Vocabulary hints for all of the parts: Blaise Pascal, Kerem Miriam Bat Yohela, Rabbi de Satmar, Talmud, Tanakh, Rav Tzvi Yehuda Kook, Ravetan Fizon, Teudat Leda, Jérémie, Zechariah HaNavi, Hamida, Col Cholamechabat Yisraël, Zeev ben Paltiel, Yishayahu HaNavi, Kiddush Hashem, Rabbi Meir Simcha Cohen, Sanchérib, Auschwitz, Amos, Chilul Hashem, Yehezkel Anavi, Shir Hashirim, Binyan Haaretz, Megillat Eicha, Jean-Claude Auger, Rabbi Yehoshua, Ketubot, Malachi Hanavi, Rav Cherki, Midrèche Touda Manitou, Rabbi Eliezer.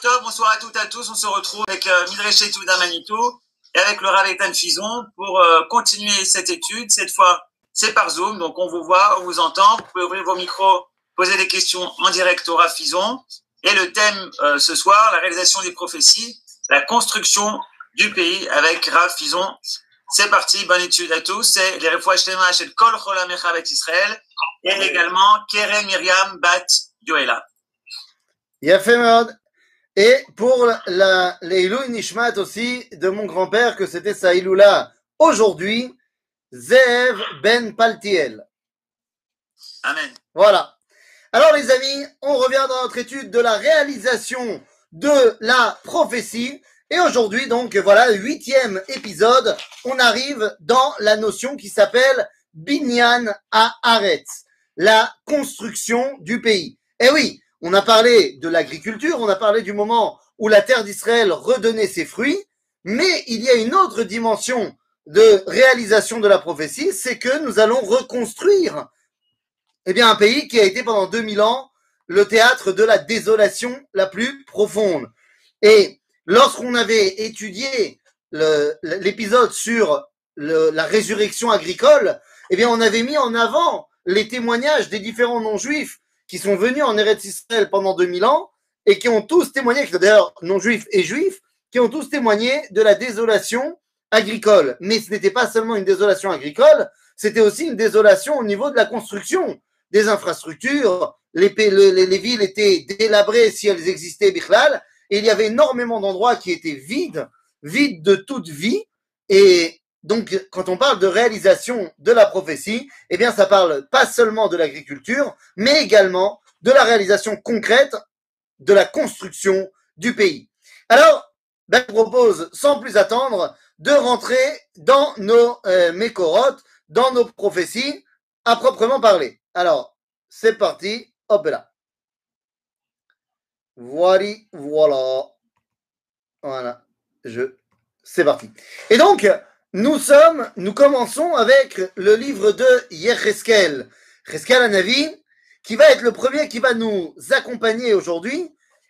Tov, bonsoir à toutes et à tous. On se retrouve avec Midrèche Touda Manitou et avec le Ravetan Fizon pour continuer cette étude. Cette fois, c'est par Zoom, donc on vous voit, on vous entend. Vous pouvez ouvrir vos micros, poser des questions en direct au Rav Fizon. Et le thème ce soir, la réalisation des prophéties, la construction du pays avec Rav Fizon. C'est parti, bonne étude à tous. C'est les Erephoach Tema chez le Col Cholamechabat Yisraël et également Kerem Miriam Bat Yohela. Et pour l'Eilou Nishmat aussi de mon grand-père, que c'était sa Eiloula aujourd'hui, Zeev ben Paltiel. Amen. Voilà. Alors les amis, on revient dans notre étude de la réalisation de la prophétie. Et aujourd'hui donc, voilà, 8e épisode, on arrive dans la notion qui s'appelle Binyan Haaretz, la construction du pays. Eh oui, on a parlé de l'agriculture, on a parlé du moment où la terre d'Israël redonnait ses fruits, mais il y a une autre dimension de réalisation de la prophétie, c'est que nous allons reconstruire un pays qui a été pendant 2000 ans le théâtre de la désolation la plus profonde. Et lorsqu'on avait étudié l'épisode sur la résurrection agricole, on avait mis en avant les témoignages des différents non-juifs qui sont venus en Eretz Israël pendant 2000 ans et qui ont tous témoigné, d'ailleurs non-juifs et juifs, qui ont tous témoigné de la désolation agricole. Mais ce n'était pas seulement une désolation agricole, c'était aussi une désolation au niveau de la construction des infrastructures. Les villes étaient délabrées si elles existaient, Bichlal, et il y avait énormément d'endroits qui étaient vides de toute vie. Et donc, quand on parle de réalisation de la prophétie, ça parle pas seulement de l'agriculture, mais également de la réalisation concrète de la construction du pays. Alors, je propose, sans plus attendre, de rentrer dans nos mécorotes, dans nos prophéties, à proprement parler. Alors, c'est parti, hop là. Voilà, c'est parti. Et donc, nous commençons avec le livre de Yehezkel, Yehezkel Anavi, qui va être le premier qui va nous accompagner aujourd'hui.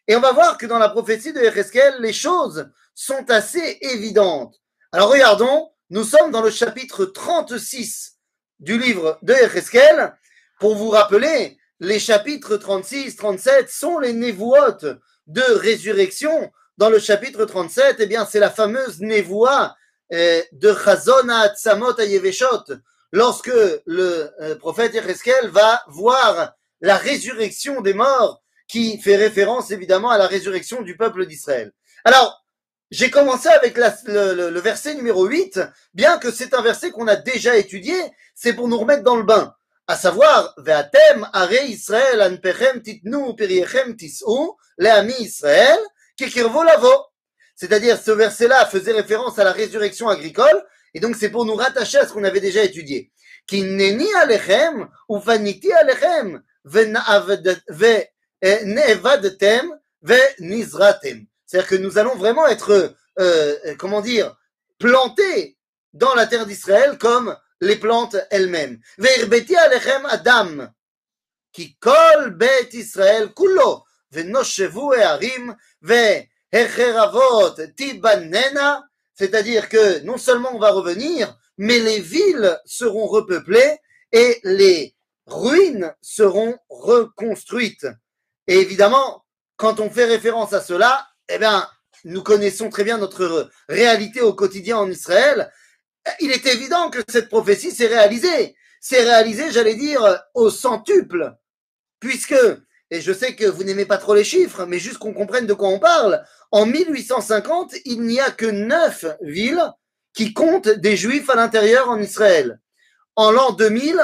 Et on va voir que dans la prophétie de Yehezkel, les choses sont assez évidentes. Alors regardons, nous sommes dans le chapitre 36 du livre de Yehezkel. Pour vous rappeler, les chapitres 36, 37 sont les névouotes de résurrection. Dans le chapitre 37, c'est la fameuse névoua de Chazon HaAtzamot HaYeveshot, lorsque le prophète Yehezkel va voir la résurrection des morts, qui fait référence évidemment à la résurrection du peuple d'Israël. Alors, j'ai commencé avec le verset numéro 8, bien que c'est un verset qu'on a déjà étudié, c'est pour nous remettre dans le bain, à savoir « Ve'atem are Israël anpechem titnu periechem tis'u le'ami Israël kekirvo lavo » C'est-à-dire, ce verset-là faisait référence à la résurrection agricole, et donc c'est pour nous rattacher à ce qu'on avait déjà étudié. « Kineni alechem uvaniti alechem ve'nevadtem ve'nizratem » C'est-à-dire que nous allons vraiment être, plantés dans la terre d'Israël comme les plantes elles-mêmes. « Ve'irbeti alechem adam ki kol bet Israël kullo ve'noshevu e'arim ve » C'est-à-dire que non seulement on va revenir, mais les villes seront repeuplées et les ruines seront reconstruites. Et évidemment, quand on fait référence à cela, nous connaissons très bien notre réalité au quotidien en Israël. Il est évident que cette prophétie s'est réalisée. C'est réalisé, j'allais dire, au centuple, puisque... Et je sais que vous n'aimez pas trop les chiffres, mais juste qu'on comprenne de quoi on parle. En 1850, il n'y a que 9 villes qui comptent des juifs à l'intérieur en Israël. En l'an 2000,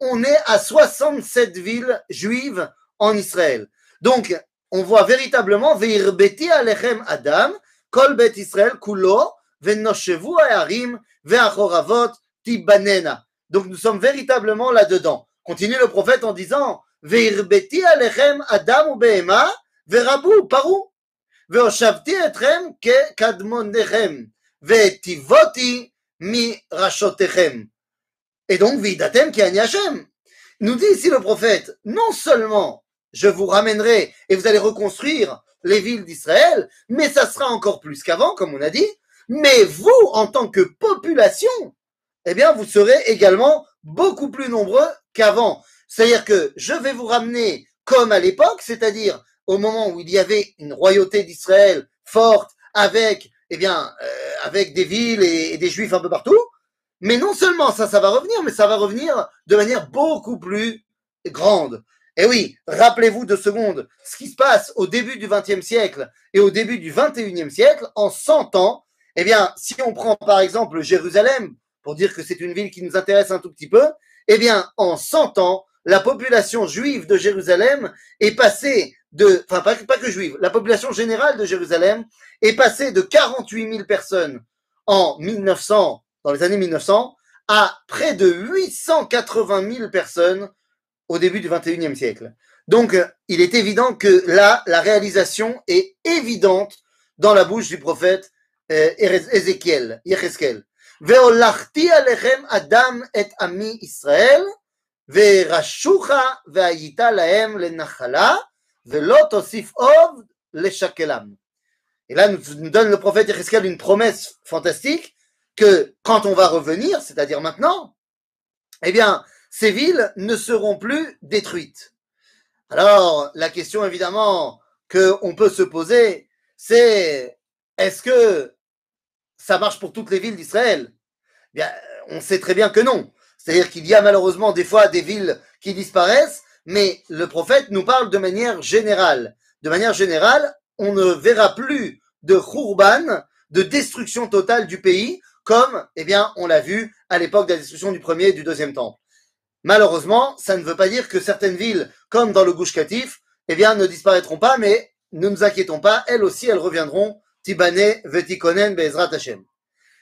on est à 67 villes juives en Israël. Donc, on voit véritablement « Ve'irbeti alechem adam, kol bet Israël kulo, ve'noshevu ha'arim, ve'achoravot tibanena » Donc, nous sommes véritablement là-dedans. Continue le prophète en disant « Ve'irbeti alechem adam ou behema verabu paru ve'oshavti etrem kekadmonechem ve'tivoti mi rachotechem » Et donc vidatem ki ani Hashem. Nous dit ici le prophète, non seulement je vous ramènerai et vous allez reconstruire, les villes d'Israël, mais ça sera encore plus qu'avant, comme on a dit. Mais vous, en tant que population, eh bien, vous serez également beaucoup plus nombreux qu'avant. C'est-à-dire que je vais vous ramener comme à l'époque, c'est-à-dire au moment où il y avait une royauté d'Israël forte, avec, eh bien, avec des villes et des juifs un peu partout. Mais non seulement ça va revenir, mais ça va revenir de manière beaucoup plus grande. Et oui, rappelez-vous deux secondes, ce qui se passe au début du XXe siècle et au début du XXIe siècle, en 100 ans, eh bien, si on prend par exemple Jérusalem, pour dire que c'est une ville qui nous intéresse un tout petit peu, eh bien, en 100 ans, la population juive de Jérusalem est passée de, enfin, pas que juive, la population générale de Jérusalem est passée de 48 000 personnes en 1900, dans les années 1900, à près de 880 000 personnes au début du XXIe siècle. Donc, il est évident que là, la réalisation est évidente dans la bouche du prophète Yehezkel. Ve'olachti alechem Adam et ami Israël, ve'rashucha ve'ayita lahem lenachala, ve'lo tosif ov leshakelam. Et là, nous donne le prophète Yehezkel une promesse fantastique que quand on va revenir, c'est-à-dire maintenant, eh bien, ces villes ne seront plus détruites. Alors, la question évidemment qu'on peut se poser, c'est est-ce que ça marche pour toutes les villes d'Israël? Eh bien, on sait très bien que non. C'est-à-dire qu'il y a malheureusement des fois des villes qui disparaissent, mais le prophète nous parle de manière générale. De manière générale, on ne verra plus de khurban, de destruction totale du pays, comme, eh bien, on l'a vu à l'époque de la destruction du premier et du deuxième temple. Malheureusement, ça ne veut pas dire que certaines villes, comme dans le Gouche Katif, eh bien, ne disparaîtront pas, mais ne nous inquiétons pas, elles aussi, elles reviendront. Tibane vetikonen be'ezrat Hashem.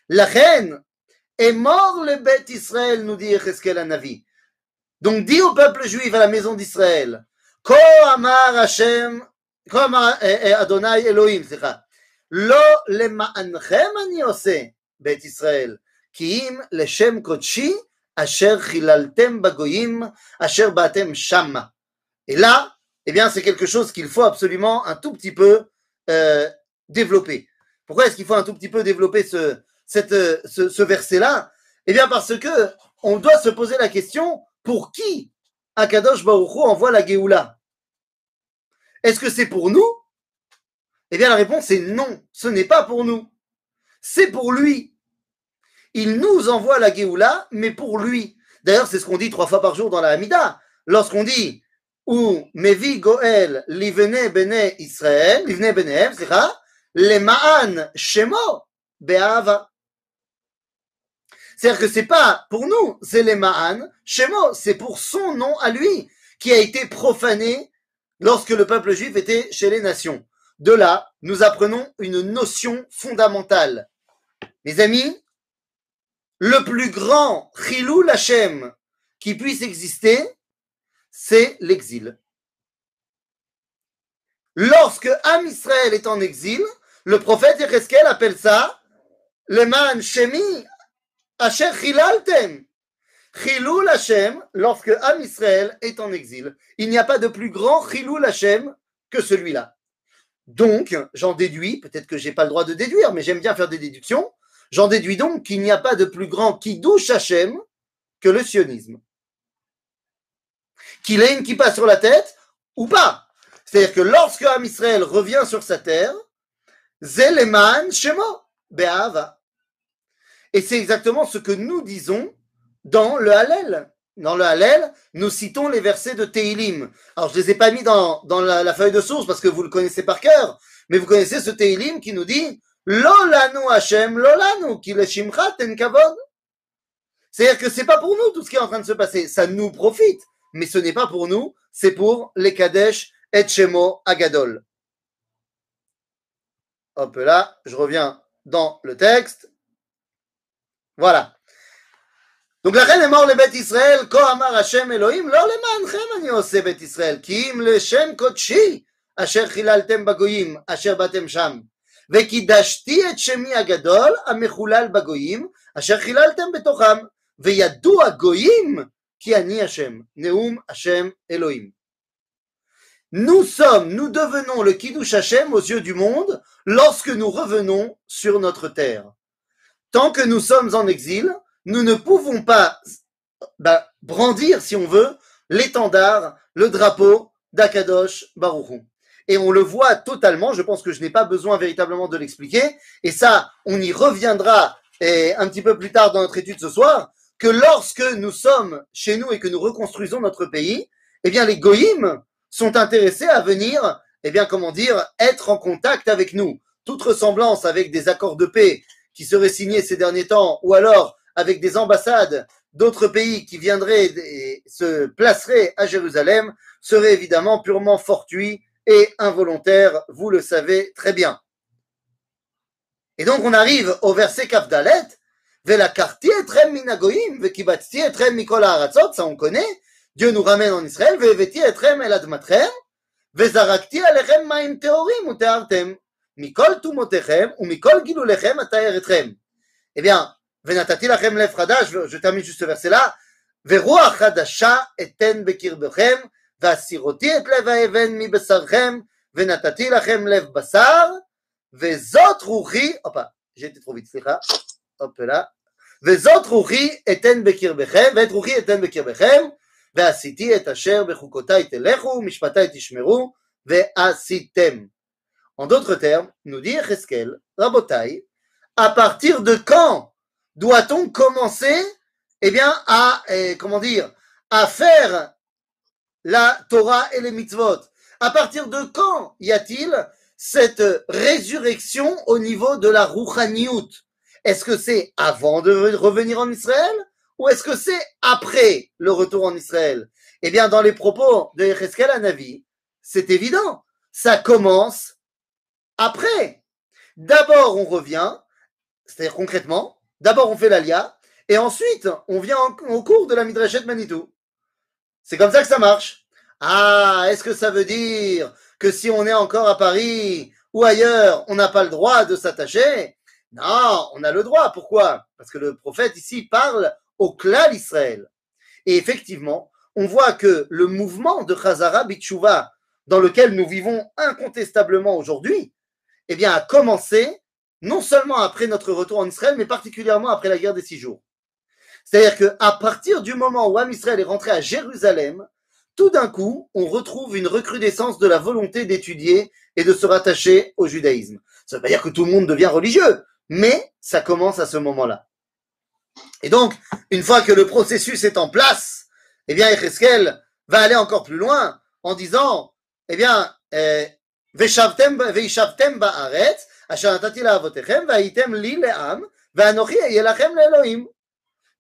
La reine est mort le Beth Israël, nous dit Yehezkel Anavi. Donc, dit au peuple juif, à la maison d'Israël, Ko amar Hashem, Ko amar Adonai Elohim, Lo lema'anchem ani oseh. בית ישראל, כי אם לשם קודשי אשר חיללתם בגויים אשר באתם שמה. Et là, eh bien, c'est quelque chose qu'il faut absolument un tout petit peu développer. Pourquoi est-ce qu'il faut un tout petit peu développer ce verset-là? Eh bien, parce que on doit se poser la question, pour qui Akadosh Baruch Hu envoie la Géoula? Est-ce que c'est pour nous? Eh bien, la réponse est non, ce n'est pas pour nous. C'est pour lui. Il nous envoie la Géoula, mais pour lui. D'ailleurs, c'est ce qu'on dit 3 fois par jour dans la Hamida. Lorsqu'on dit ou Mevi Goel livne bene Israël, livne benehem, c'est ça, le ma'an shemo be'ava. C'est-à-dire que c'est pas pour nous, c'est le ma'an shemo, c'est pour son nom à lui qui a été profané lorsque le peuple juif était chez les nations. De là, nous apprenons une notion fondamentale. Mes amis, le plus grand Chilul Hashem qui puisse exister, c'est l'exil. Lorsque Am Israël est en exil, le prophète Yehezkel appelle ça le Man Shemi Asher Chilaltem. Chilul Hashem, lorsque Am Israël est en exil. Il n'y a pas de plus grand Chilul Hashem que celui-là. Donc, j'en déduis, peut-être que je n'ai pas le droit de déduire, mais j'aime bien faire des déductions, j'en déduis donc qu'il n'y a pas de plus grand Kiddush Hashem que le sionisme. Qu'il ait une kippa sur la tête ou pas. C'est-à-dire que lorsque Am Israël revient sur sa terre, Zeleman Shemo Be'ava. Et c'est exactement ce que nous disons dans le Hallel. Dans le Hallel, nous citons les versets de Tehilim. Alors, je ne les ai pas mis dans la feuille de source parce que vous le connaissez par cœur, mais vous connaissez ce Tehilim qui nous dit « Lolanu Hashem, lolanu, ki leshimcha ten kavod ». C'est-à-dire que ce n'est pas pour nous tout ce qui est en train de se passer. Ça nous profite, mais ce n'est pas pour nous, c'est pour les Kadesh et Shemo Agadol. Hop là, je reviens dans le texte. Voilà. Donc la reine est morte le Beth Israël, Ko Amar Hashem Elohim, Lo Lemanchem Ani Oseh Beth Israël, Ki Im Leshem Kodshi, Asher Chilaltem Bagoyim, Asher Batem Sham, Vekidashti Et Shemi Agadol, Amechulal Bagoyim, Asher Chilaltem Betocham, Veyadu Agoyim, Ki Ani Hashem, Neum Hashem Elohim. Nous sommes, nous devenons le Kiddush Hashem aux yeux du monde lorsque nous revenons sur notre terre. Tant que nous sommes en exil, nous ne pouvons pas brandir, si on veut, l'étendard, le drapeau d'Akadosh Baruch Hu. Et on le voit totalement, je pense que je n'ai pas besoin véritablement de l'expliquer, et ça, on y reviendra un petit peu plus tard dans notre étude ce soir, que lorsque nous sommes chez nous et que nous reconstruisons notre pays, eh bien les goïms sont intéressés à venir, être en contact avec nous. Toute ressemblance avec des accords de paix qui seraient signés ces derniers temps, ou alors avec des ambassades d'autres pays qui viendraient et se placeraient à Jérusalem, serait évidemment purement fortuit et involontaire, vous le savez très bien. Et donc on arrive au verset Kafdalet, « Velakarti etrem minagoyim, vekibatsti etrem mikola haratzot », ça on connaît. Dieu nous ramène en Israël, Veveti etrem el admatrem, Vezarakti alechem maim teorim ou teartem, mikol tumotechem ou mikol gilulechem ataer etrem. Eh bien, Venatati lachem lev chadash, je termine juste ce verset-là, Veruach hadasha eten bekirbechem, Vasiroti et lev haeven mi besarchem, Venatati lachem lev basar, Vezot ruchi, opa, j'ai été trop vite, slicha, hop là, Vezot ruchi eten bekirbechem, Vet ruchi eten bekirbechem, en d'autres termes, nous dit Yehezkel, Rabotai, à partir de quand doit-on commencer à faire la Torah et les mitzvot? À partir de quand y a-t-il cette résurrection au niveau de la Rouchaniout? Est-ce que c'est avant de revenir en Israël? Ou est-ce que c'est après le retour en Israël? Eh bien, dans les propos de Yehezkel Anavi, c'est évident. Ça commence après. D'abord, on revient, c'est-à-dire concrètement, d'abord on fait l'Alia, et ensuite, on vient au cours de la Midrèche Touda Manitou. C'est comme ça que ça marche. Ah, est-ce que ça veut dire que si on est encore à Paris ou ailleurs, on n'a pas le droit de s'attacher? Non, on a le droit. Pourquoi? Parce que le prophète ici parle au Klal Israël. Et effectivement, on voit que le mouvement de Chazara Bitshuva, dans lequel nous vivons incontestablement aujourd'hui, eh bien, a commencé non seulement après notre retour en Israël, mais particulièrement après la guerre des 6 jours. C'est-à-dire qu'à partir du moment où Am Israël est rentré à Jérusalem, tout d'un coup, on retrouve une recrudescence de la volonté d'étudier et de se rattacher au judaïsme. Ça ne veut pas dire que tout le monde devient religieux, mais ça commence à ce moment-là. Et donc, une fois que le processus est en place, eh bien, Yehezkel va aller encore plus loin en disant, eh bien, Veishavtem ba'aretz, asher natati la'avotechem, va'ayitem li le'am, va'anochi ehyeh lachem le'Elohim.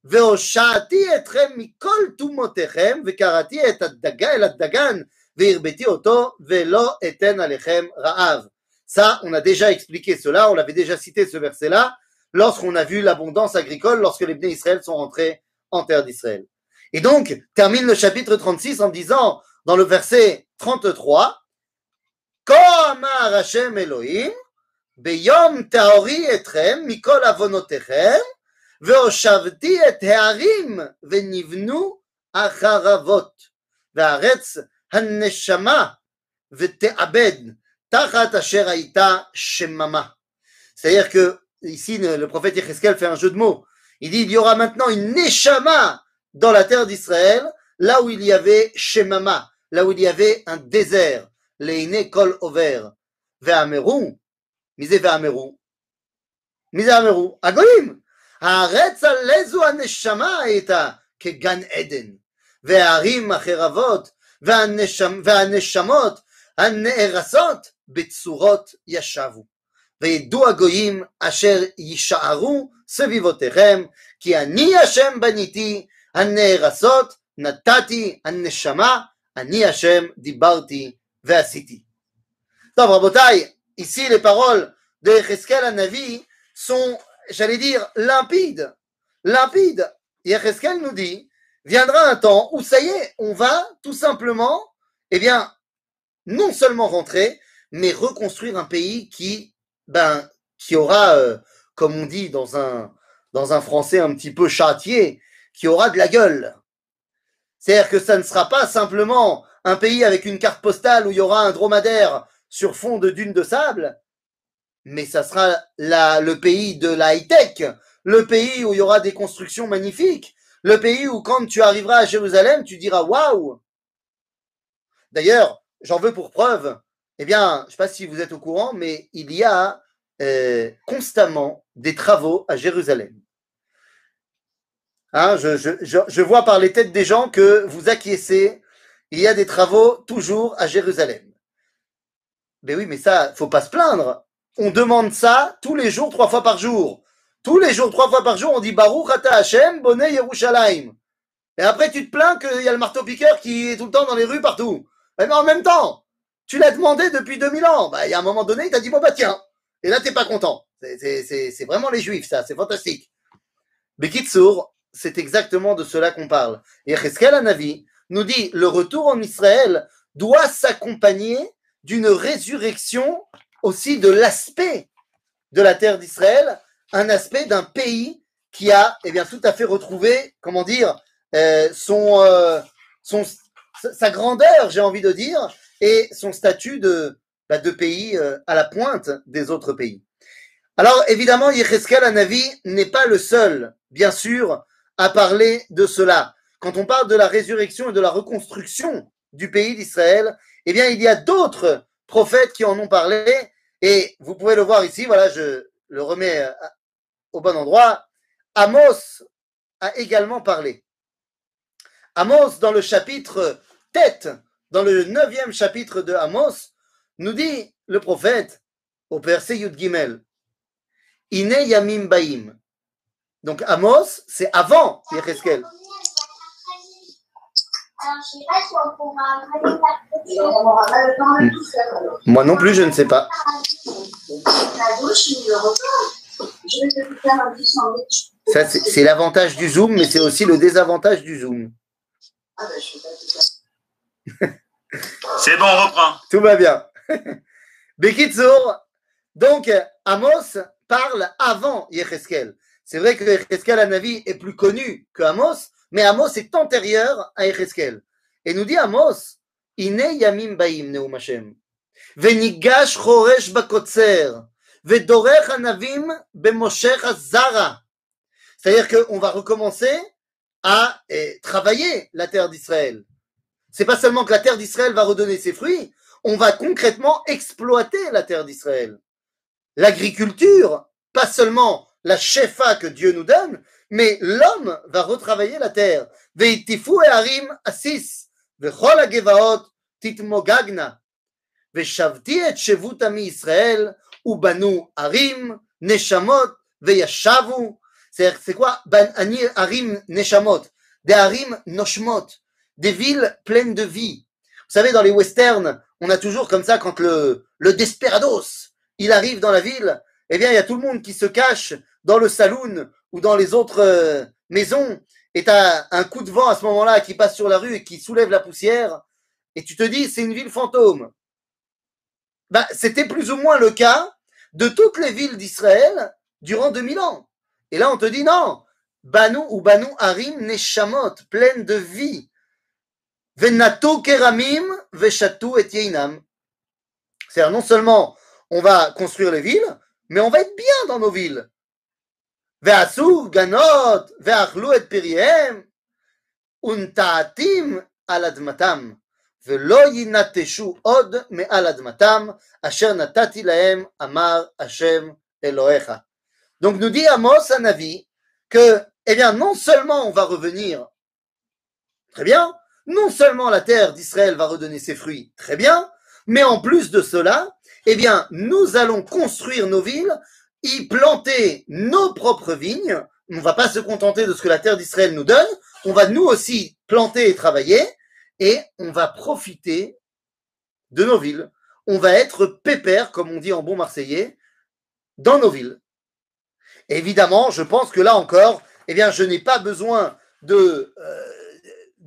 Ve'osha'ati etrem mikol tumotechem, ve'karati et ad-daga el ad-dagan, ve'irbeti oto, ve'lo eten alechem ra'av. Ça, on a déjà expliqué cela, on l'avait déjà cité ce verset-là, lorsqu'on a vu l'abondance agricole, lorsque les Bnei Israël sont rentrés en terre d'Israël. Et donc, termine le chapitre 36 en disant, dans le verset 33, « Ko amar Hashem Elohim, beyom tahori etrem, mikol avonotechem, veoshavti et hearim, venivnu acharavot, ve'aretz haneshama, ve'te'abed, tachat asher haïta shemama. » C'est-à-dire que, ici, le prophète Yehezkel fait un jeu de mots. Il dit, il y aura maintenant une Neshama dans la terre d'Israël, là où il y avait Shemama, là où il y avait un désert. Leine kol over. Ve'ameru. Misé ve'ameru. Misé ve'ameru. Agolim. Haaretz alezu ha-Neshama haita kegan Eden. Ve'arim acheravot. Ve'aneshamot ha-ne'erasot betsurot yashavu. וידעו הגויים אשר יישארו סביבותיכם, כי אני השם בניתי, הנהרסות נתתי, הנשמה, אני השם דיברתי ועשיתי. טוב רבותיי, ici les paroles de Yehezkel Anavi sont, j'allais dire, limpides. Limpides. Yehezkel nous dit, viendra un temps où ça y est, on va tout simplement, eh bien, non seulement rentrer, mais reconstruire un pays qui aura, comme on dit dans un français un petit peu châtié, qui aura de la gueule. C'est-à-dire que ça ne sera pas simplement un pays avec une carte postale où il y aura un dromadaire sur fond de dunes de sable, mais ça sera le pays de la high-tech, le pays où il y aura des constructions magnifiques, le pays où quand tu arriveras à Jérusalem, tu diras « Waouh !» D'ailleurs, j'en veux pour preuve, je ne sais pas si vous êtes au courant, mais il y a constamment des travaux à Jérusalem. Hein, je vois par les têtes des gens que vous acquiescez, il y a des travaux toujours à Jérusalem. Mais oui, mais ça, il ne faut pas se plaindre. On demande ça tous les jours, 3 fois par jour. Tous les jours, 3 fois par jour, on dit « Baruch Ata Hashem, Bone Yerushalayim ». Et après, tu te plains qu'il y a le marteau-piqueur qui est tout le temps dans les rues, partout. Mais en même temps, tu l'as demandé depuis 2000 ans. Il y a un moment donné, il t'a dit « Bon, tiens ». Et là, tu n'es pas content. C'est vraiment les Juifs, ça. C'est fantastique. Mais Kitsour, c'est exactement de cela qu'on parle. Et Yehezkel Anavi nous dit « Le retour en Israël doit s'accompagner d'une résurrection aussi de l'aspect de la terre d'Israël, un aspect d'un pays qui a tout à fait retrouvé, sa grandeur, j'ai envie de dire, et son statut de pays à la pointe des autres pays. Alors évidemment, Yehezkel Anavi n'est pas le seul, bien sûr, à parler de cela. Quand on parle de la résurrection et de la reconstruction du pays d'Israël, il y a d'autres prophètes qui en ont parlé, et vous pouvez le voir ici, je le remets au bon endroit. Amos a également parlé. Amos, dans le chapitre Tête, dans le 9e chapitre de Amos, nous dit le prophète au verset Yud Gimel, Ine Yamim Baim. Donc Amos, c'est avant Yehezkel. Moi non plus, je ne sais pas. Ça, c'est l'avantage du zoom, mais c'est aussi le désavantage du zoom. C'est bon, on reprend. Tout va bien. Bekitsour, donc Amos parle avant Yehezkel. C'est vrai que Yehezkel Anavi est plus connu que Amos, mais Amos est antérieur à Yehezkel. Et nous dit Amos, « Ine yamim baim neum Hashem, venigash choresh bakotzer, vedorech anavim bemoshech azara. » C'est-à-dire qu'on va recommencer à travailler la terre d'Israël. C'est pas seulement que la terre d'Israël va redonner ses fruits, on va concrètement exploiter la terre d'Israël. L'agriculture, pas seulement la shefa que Dieu nous donne, mais l'homme va retravailler la terre. Veitifu eharim asis, vechol hagevaot titmogagna, veshavti et shevut ami Israël, ubanu harim neshamot veyashavu. C'est quoi? Ban ani harim neshamot, des harim noshmot, des villes pleines de vie. Vous savez, dans les westerns, on a toujours comme ça quand le desperados il arrive dans la ville, il y a tout le monde qui se cache dans le saloon ou dans les autres maisons, et tu as un coup de vent à ce moment-là qui passe sur la rue et qui soulève la poussière, et tu te dis, c'est une ville fantôme. C'était plus ou moins le cas de toutes les villes d'Israël durant 2000 ans. Et là, on te dit, non, Banu ou Banu Harim Neshamot, pleine de vie. Venatu Keramim Veshatu et Yeinam. C'est-à-dire, non seulement on va construire les villes, mais on va être bien dans nos villes. Ve'asu ganot ve'achlu et piriem unta'atim al admatam ve'lo yinateshu od me'al admatam asher natati lahem amar Hashem Elohecha. Donc nous dit Amos Hanavi que non seulement on va revenir, très bien, non seulement la terre d'Israël va redonner ses fruits, très bien, mais en plus de cela, nous allons construire nos villes, y planter nos propres vignes. On ne va pas se contenter de ce que la terre d'Israël nous donne. On va nous aussi planter et travailler, et on va profiter de nos villes. On va être pépère, comme on dit en bon marseillais, dans nos villes. Et évidemment, je pense que là encore, je n'ai pas besoin de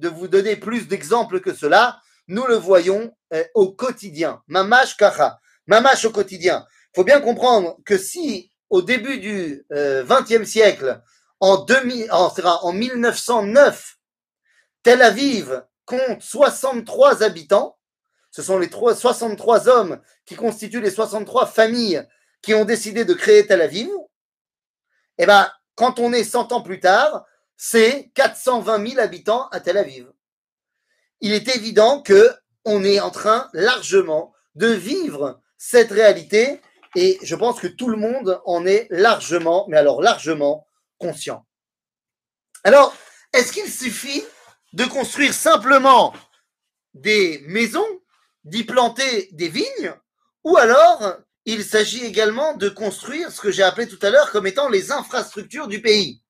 vous donner plus d'exemples que cela. Nous le voyons au quotidien. Mamash kacha. Mamash au quotidien. Il faut bien comprendre que si, au début du XXe siècle, en 1909, Tel Aviv compte 63 habitants. Ce sont les 63 hommes qui constituent les 63 familles qui ont décidé de créer Tel Aviv. Eh bien, quand on est 100 ans plus tard, c'est 420 000 habitants à Tel Aviv. Il est évident qu'on est en train largement de vivre cette réalité et je pense que tout le monde en est largement, mais alors largement conscient. Alors, est-ce qu'il suffit de construire simplement des maisons, d'y planter des vignes, ou alors il s'agit également de construire ce que j'ai appelé tout à l'heure comme étant les infrastructures du pays?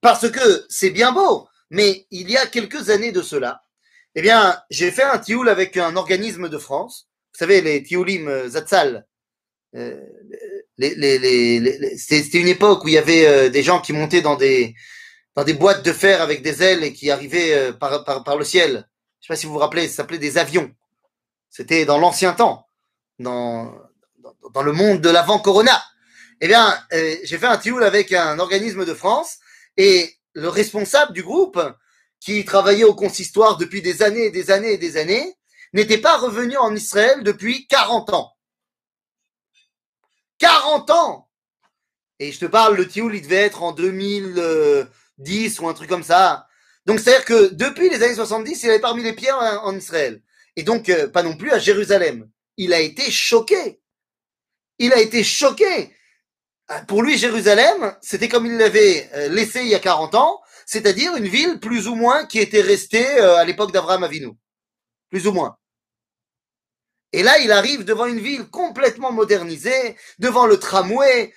Parce que c'est bien beau, mais il y a quelques années de cela, eh bien, j'ai fait un tioul avec un organisme de France. Vous savez, les tioulim zatzal, c'était une époque où il y avait des gens qui montaient dans des boîtes de fer avec des ailes et qui arrivaient par le ciel. Je ne sais pas si vous vous rappelez, ça s'appelait des avions. C'était dans l'ancien temps, dans le monde de l'avant-corona. Eh bien, j'ai fait un tioul avec un organisme de France et le responsable du groupe, qui travaillait au consistoire depuis des années et des années et des années, n'était pas revenu en Israël depuis 40 ans. 40 ans! Et je te parle, le tioul, il devait être en 2010 ou un truc comme ça. Donc, c'est-à-dire que depuis les années 70, il avait pas remis les pieds en Israël. Et donc, pas non plus à Jérusalem. Il a été choqué. Il a été choqué. Pour lui, Jérusalem, c'était comme il l'avait laissé il y a 40 ans, c'est-à-dire une ville plus ou moins qui était restée à l'époque d'Avraham Avinu. Plus ou moins. Et là, il arrive devant une ville complètement modernisée, devant le tramway.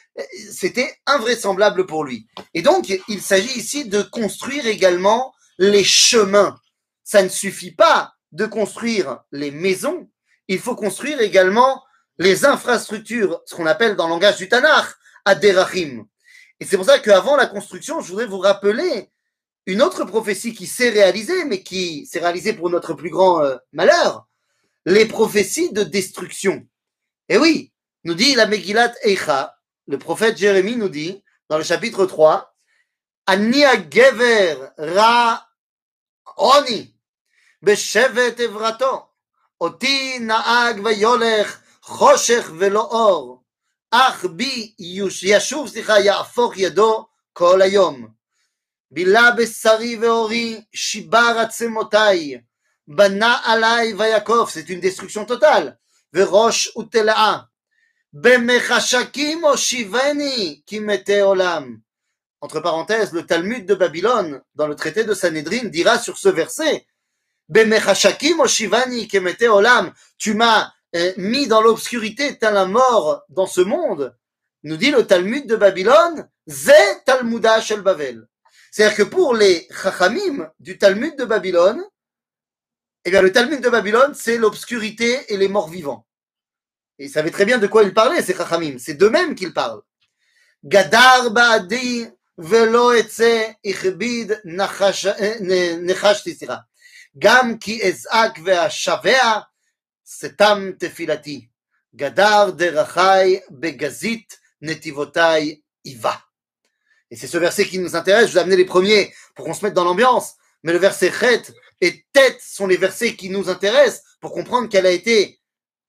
C'était invraisemblable pour lui. Et donc, il s'agit ici de construire également les chemins. Ça ne suffit pas de construire les maisons. Il faut construire également les infrastructures, ce qu'on appelle dans le langage du Tanakh, Aderachim. Et c'est pour ça qu'avant la construction, je voudrais vous rappeler une autre prophétie qui s'est réalisée, mais qui s'est réalisée pour notre plus grand malheur, les prophéties de destruction. Et oui, nous dit la Megillat Eicha, le prophète Jérémie nous dit, dans le chapitre 3, « Ani ha-gever ra-oni, beshevet evrato, oti naag vayolech, choshech velo-or, ach bi yashuv sicha ya'afoch yado kol hayom. בילה בשרי ואורי, שיבר עצמותיי, בנה עליי ויקוף, זאת une destruction totale, וראש ותלעה, במחשכים הושיבני, כי מתי עולם. Entre parenthèses, le Talmud de Babylone, dans le traité de Sanhedrin, dira sur ce verset, במחשכים הושיבני, כי מתי עולם, tu m'as mis dans l'obscurité, t'as la mort dans ce monde, nous dit le Talmud de Babylone, זה תלמודה של בבל. C'est-à-dire que pour les Chachamim du Talmud de Babylone, eh bien le Talmud de Babylone, c'est l'obscurité et les morts vivants. Et ils savaient très bien de quoi ils parlaient, ces Chachamim. C'est d'eux-mêmes qu'ils parlent. Gadar ba'adi velo etse ichbid nechash tisira. Gam ki ezak ve'ashavea setam tefilati. Gadar derachai begazit netivotai iva. Et c'est ce verset qui nous intéresse. Je vous ai amené les premiers pour qu'on se mette dans l'ambiance. Mais le verset Chet et Tet sont les versets qui nous intéressent pour comprendre quelle a été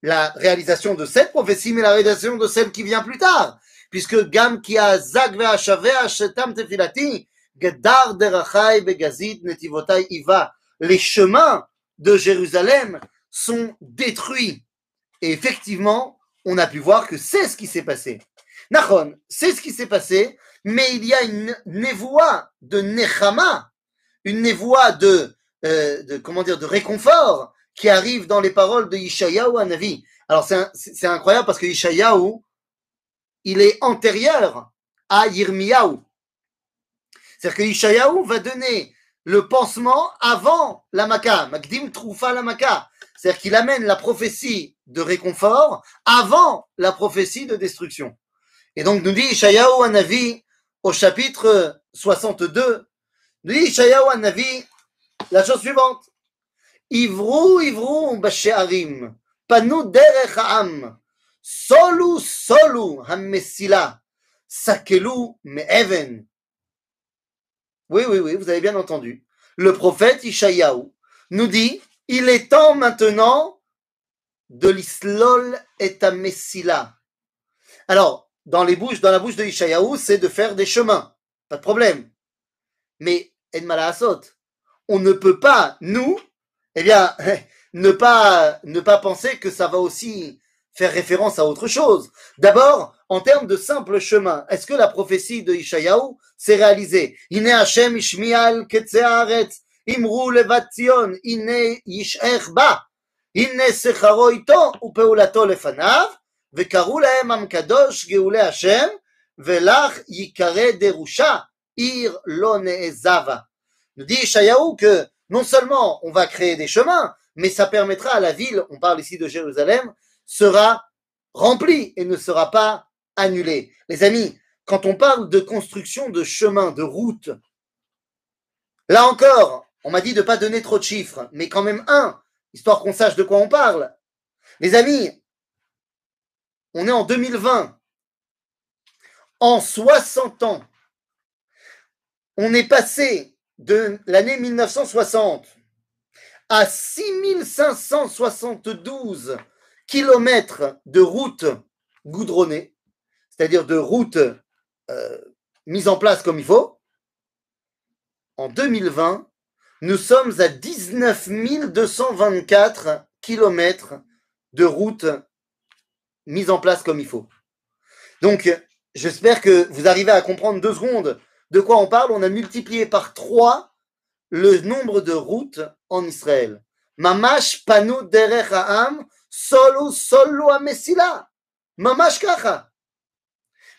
la réalisation de cette prophétie, mais la réalisation de celle qui vient plus tard. Puisque Gam ki azak ve'ashavea shetam tefilati gadar derachai begazit netivotai iva. Les chemins de Jérusalem sont détruits. Et effectivement, on a pu voir que c'est ce qui s'est passé. Nachon, c'est ce qui s'est passé. Mais il y a une névoie de Nechama, une névoie de réconfort qui arrive dans les paroles de Yishayahu HaNavi. Alors c'est incroyable parce que Yishayahu, il est antérieur à Yirmiyahu. C'est-à-dire que Yishayahu va donner le pansement avant la Makkah, Makdim Troufa la Makkah. C'est-à-dire qu'il amène la prophétie de réconfort avant la prophétie de destruction. Et donc nous dit Yishayahu HaNavi, au chapitre 62, nous dit Yishayahu HaNavi la chose suivante. Ivrou, ivrou, bashe'arim, panu derech ha'am, solu, solu, ha'messila, sakelu, me'even. Oui, vous avez bien entendu. Le prophète Yishayahu nous dit « Il est temps maintenant de l'Islol et à Messila ». Alors, dans la bouche de Yishayahu, c'est de faire des chemins, pas de problème. Mais on ne peut pas, nous, ne pas penser que ça va aussi faire référence à autre chose. D'abord, en termes de simple chemin, est-ce que la prophétie de Yishayahu s'est réalisée? Iné Hashem Ishmial Ketzéaretz, Imru Levatzion, Iné Yish'erba, Iné Secharoito, Upeulato Lefanav, Vekaru Lahem Amkadosh, Geoule Hashem, Velach Yikare Derusha, Ir Lone Ezava. Nous dit Yishayahu que non seulement on va créer des chemins, mais ça permettra à la ville, on parle ici de Jérusalem, sera remplie et ne sera pas annulée. Les amis, quand on parle de construction de chemins, de routes, là encore, on m'a dit de ne pas donner trop de chiffres, mais quand même un, histoire qu'on sache de quoi on parle. Les amis, on est en 2020. En 60 ans, on est passé de l'année 1960 à 6572 kilomètres de routes goudronnées, c'est-à-dire de routes mises en place comme il faut. En 2020, nous sommes à 19 224 kilomètres de routes mises en place comme il faut. Donc, j'espère que vous arrivez à comprendre deux secondes de quoi on parle. On a multiplié par 3 le nombre de routes en Israël. Mamash panu derech ha'am solu amessila. Mamash kacha.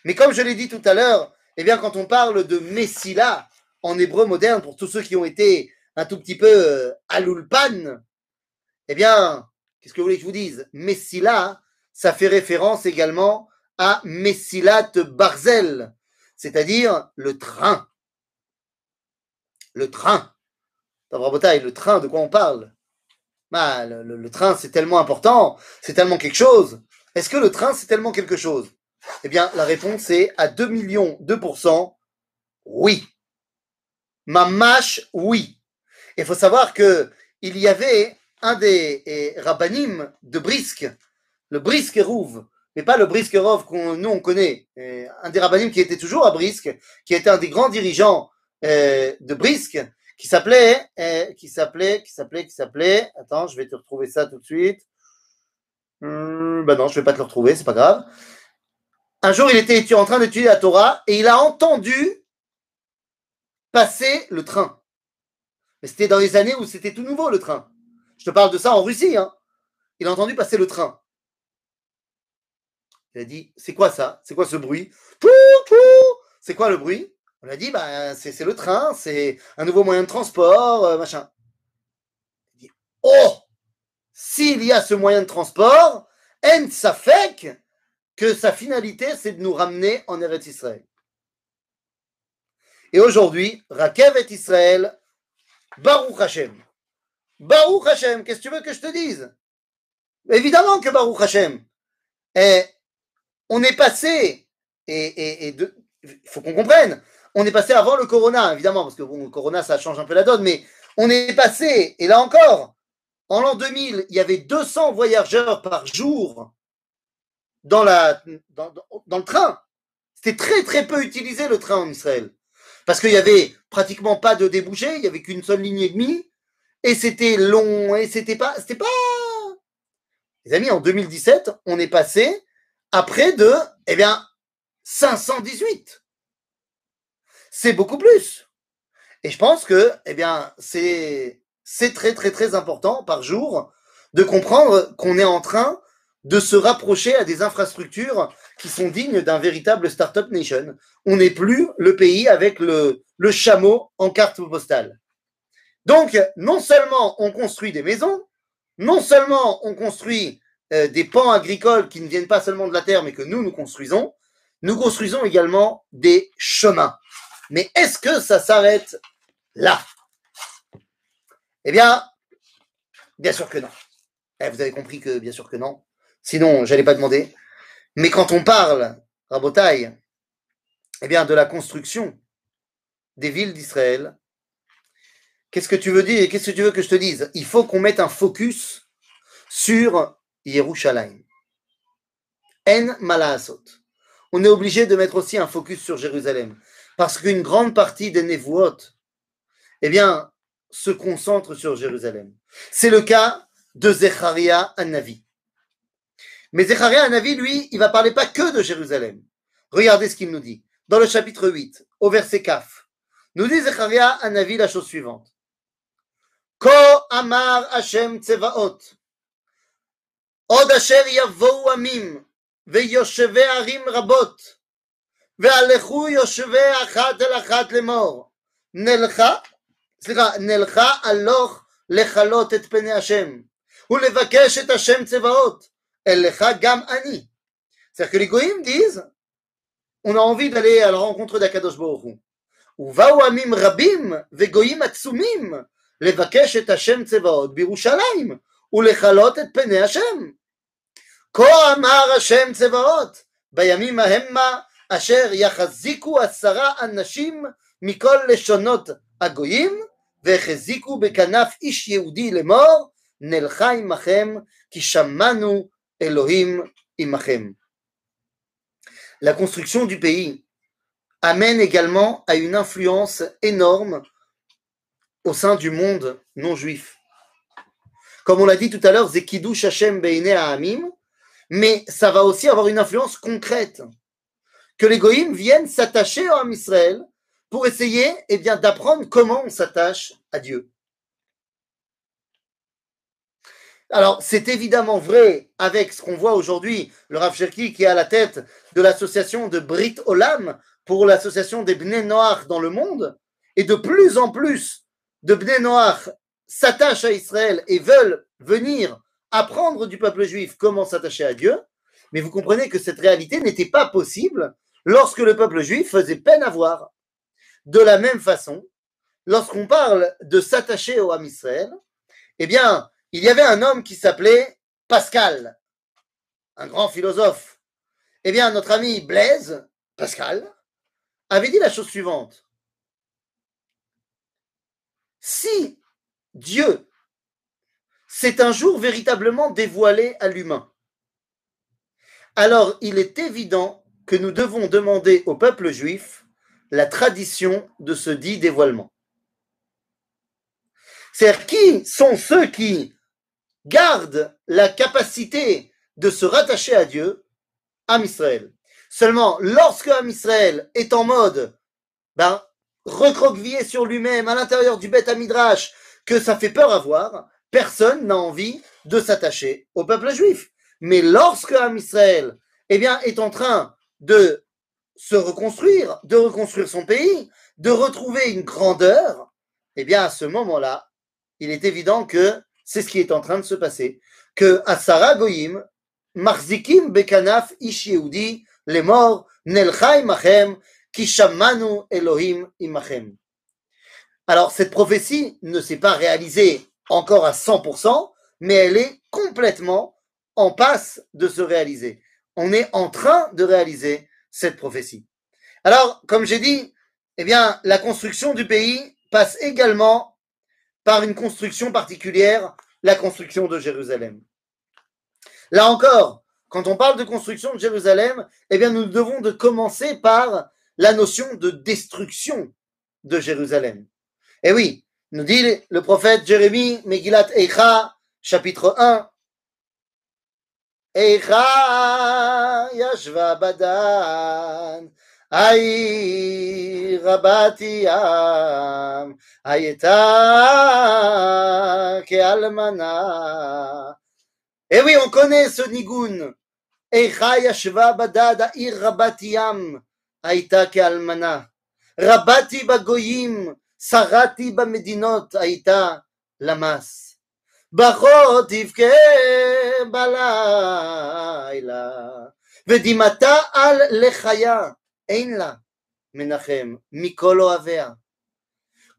Mais comme je l'ai dit tout à l'heure, eh bien quand on parle de Messila en hébreu moderne, pour tous ceux qui ont été un tout petit peu à l'ulpan, eh bien, qu'est-ce que vous voulez que je vous dise? Messila, ça fait référence également à Messilat Barzel, c'est-à-dire le train. Le train. Le train, de quoi on parle? Bah, le train, c'est tellement important, c'est tellement quelque chose. Est-ce que le train, c'est tellement quelque chose? Eh bien, la réponse est à 2 200 000 %, oui. Mamash, oui. Il faut savoir qu'il y avait un des rabbanim de Brisk, le Brisk Rouv, mais pas le Brisk Rouv qu'on nous on connaît, et un des rabbanim qui était toujours à Brisk, qui était un des grands dirigeants de Brisk, qui s'appelait, attends, je vais te retrouver ça tout de suite. Non, je vais pas te le retrouver, c'est pas grave. Un jour, il était en train d'étudier la Torah et il a entendu passer le train. Mais c'était dans les années où c'était tout nouveau, le train. Je te parle de ça en Russie, hein. Il a entendu passer le train. Il a dit, c'est quoi ça? C'est quoi ce bruit? C'est quoi le bruit? On a dit, bah, c'est le train, c'est un nouveau moyen de transport, machin. Il dit, oh, s'il y a ce moyen de transport, en safek que sa finalité, c'est de nous ramener en Eretz Israël. Et aujourd'hui, Rakev et Israël, Baruch Hashem. Baruch Hashem, qu'est-ce que tu veux que je te dise? Évidemment que Baruch Hashem. Et on est passé, il faut qu'on comprenne, on est passé avant le corona, évidemment, parce que bon, le corona, ça change un peu la donne, mais on est passé, et là encore, en l'an 2000, il y avait 200 voyageurs par jour dans le train. C'était très, très peu utilisé, le train en Israël, parce qu'il n'y avait pratiquement pas de débouchés, il n'y avait qu'une seule ligne et demie, et c'était long, et c'était pas... Les amis, en 2017, on est passé à près de, 518. C'est beaucoup plus. Et je pense que, c'est très, très, très important par jour de comprendre qu'on est en train de se rapprocher à des infrastructures qui sont dignes d'un véritable start-up nation. On n'est plus le pays avec le chameau en carte postale. Donc, non seulement on construit des maisons, non seulement on construit des pans agricoles qui ne viennent pas seulement de la terre, mais que nous construisons, également des chemins. Mais est-ce que ça s'arrête là? Eh bien, bien sûr que non. Vous avez compris que bien sûr que non. Sinon, je n'allais pas demander. Mais quand on parle, Rabotaï, de la construction des villes d'Israël, Qu'est-ce que tu veux dire et qu'est-ce que tu veux que je te dise? Il faut qu'on mette un focus sur Yerushalayim. En Malaasot. On est obligé de mettre aussi un focus sur Jérusalem. Parce qu'une grande partie des Nevuot, eh bien, se concentre sur Jérusalem. C'est le cas de Zechariah HaNavi. Mais Zechariah HaNavi, lui, il ne va parler pas que de Jérusalem. Regardez ce qu'il nous dit. Dans le chapitre 8, au verset 4, nous dit Zechariah HaNavi la chose suivante. Ko amar Hashem tsevaot, od asher yavou amim, veyosheve harim rabot, vealechu yosheve achat el achat lemor, נלכה הלוך לחלות את פני השם ולבקש את השם צבאות אליך גם אני. C'est-à-dire que les goïms disent on a envie d'aller à la rencontre d'Akadosh Baruch Hu. ובאו עמים רבים וגויים עצומים לבקש את השם צבאות בירושלים ולחלות את פני השם. כה אמר השם צבאות בימים ההמה אשר יחזיקו 10 אנשים מכל לשונות הגויים והחזיקו בכנף איש יהודי לאמור נלכה עמכם כי שמענו אלוהים עמכם. La construction du pays amène également à une influence énorme au sein du monde non juif. Comme on l'a dit tout à l'heure, c'est Kiddush Hashem Beinei Ha'amim, mais ça va aussi avoir une influence concrète. Que les goïms viennent s'attacher à Israël pour essayer d'apprendre comment on s'attache à Dieu. Alors, c'est évidemment vrai avec ce qu'on voit aujourd'hui, le Rav Cherki qui est à la tête de l'association de Brit Olam pour l'association des Bnei Noach dans le monde, et de plus en plus de Bnei Noach s'attachent à Israël et veulent venir apprendre du peuple juif comment s'attacher à Dieu, mais vous comprenez que cette réalité n'était pas possible lorsque le peuple juif faisait peine à voir. De la même façon, lorsqu'on parle de s'attacher au Ham Israël, eh bien, il y avait un homme qui s'appelait Pascal, un grand philosophe. Eh bien, notre ami Blaise Pascal avait dit la chose suivante. Si Dieu s'est un jour véritablement dévoilé à l'humain, alors il est évident que nous devons demander au peuple juif la tradition de ce dit dévoilement. C'est-à-dire, qui sont ceux qui gardent la capacité de se rattacher à Dieu? Ham Israël. Seulement, lorsque Ham Israël est en mode recroquevillé sur lui-même, à l'intérieur du Beth Midrash, que ça fait peur à voir, personne n'a envie de s'attacher au peuple juif. Mais lorsque Ham Israël est en train de se reconstruire, de reconstruire son pays, de retrouver une grandeur, eh bien à ce moment-là, il est évident que c'est ce qui est en train de se passer, que Asara Goyim, Marzikim Bekanaf Ish Yehudi, les morts, Nelcha Imachem, Kishamanu Elohim Imachem. Alors cette prophétie ne s'est pas réalisée encore à 100%, mais elle est complètement en passe de se réaliser. On est en train de réaliser cette prophétie. Alors, comme j'ai dit, la construction du pays passe également par une construction particulière, la construction de Jérusalem. Là encore, quand on parle de construction de Jérusalem, nous devons commencer par la notion de destruction de Jérusalem. Et oui, nous dit le prophète Jérémie, Megillat Eicha, chapitre 1, Eicha yashva badan, Aïr rabat yam, Ayeta kealmana. Et oui, on connaît ce nigun. Eicha yashva badad, Aïr rabat yam, Ayeta kealmana. Rabati bagoyim, Sarati bamedinot, Ayeta lamas. ברכות תבכה בלילה, ודמעתה על לחיה, אין לה מנחם מכל אוהביה.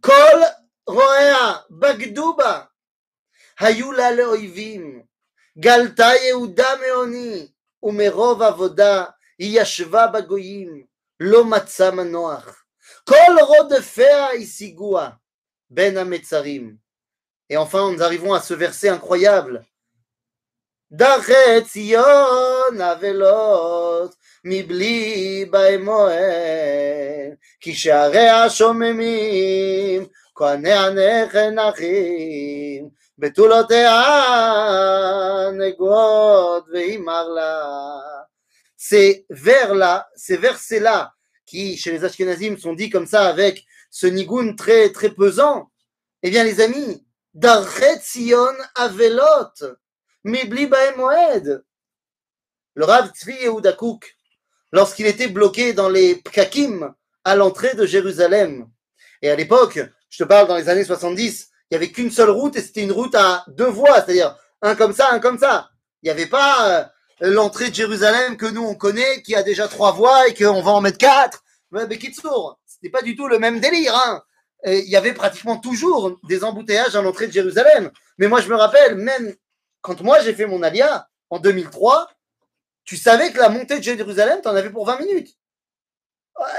כל רואיה בגדו בה, היו לה לאויבים, גלתה יהודה מעוני, ומרוב עבודה היא ישבה בגויים, לא מצא מנוח. כל רודפיה השיגוה, ben ametsarim. Et enfin, nous arrivons à ce verset incroyable. D'arretzion avelot mibli baimoel ki she'area shomemim kohanea nechenachim betulotea negod veimarla. Ces vers-là, ces versets-là, qui chez les Ashkenazim sont dits comme ça avec ce nigoun très très pesant, eh bien les amis, d'arret Sion avelot mibli bahem moed. Le Rav Tzvi Yehuda Kook, lorsqu'il était bloqué dans les Pkakim à l'entrée de Jérusalem, et à l'époque, je te parle dans les années 70, il n'y avait qu'une seule route et c'était une route à deux voies, c'est-à-dire un comme ça, un comme ça. Il n'y avait pas l'entrée de Jérusalem que nous on connaît, qui a déjà trois voies et qu'on va en mettre quatre. Mais Kitsour, c'était pas du tout le même délire, hein. Il y avait pratiquement toujours des embouteillages à l'entrée de Jérusalem. Mais moi je me rappelle, même quand moi j'ai fait mon alia en 2003, tu savais que la montée de Jérusalem, t'en avais pour 20 minutes.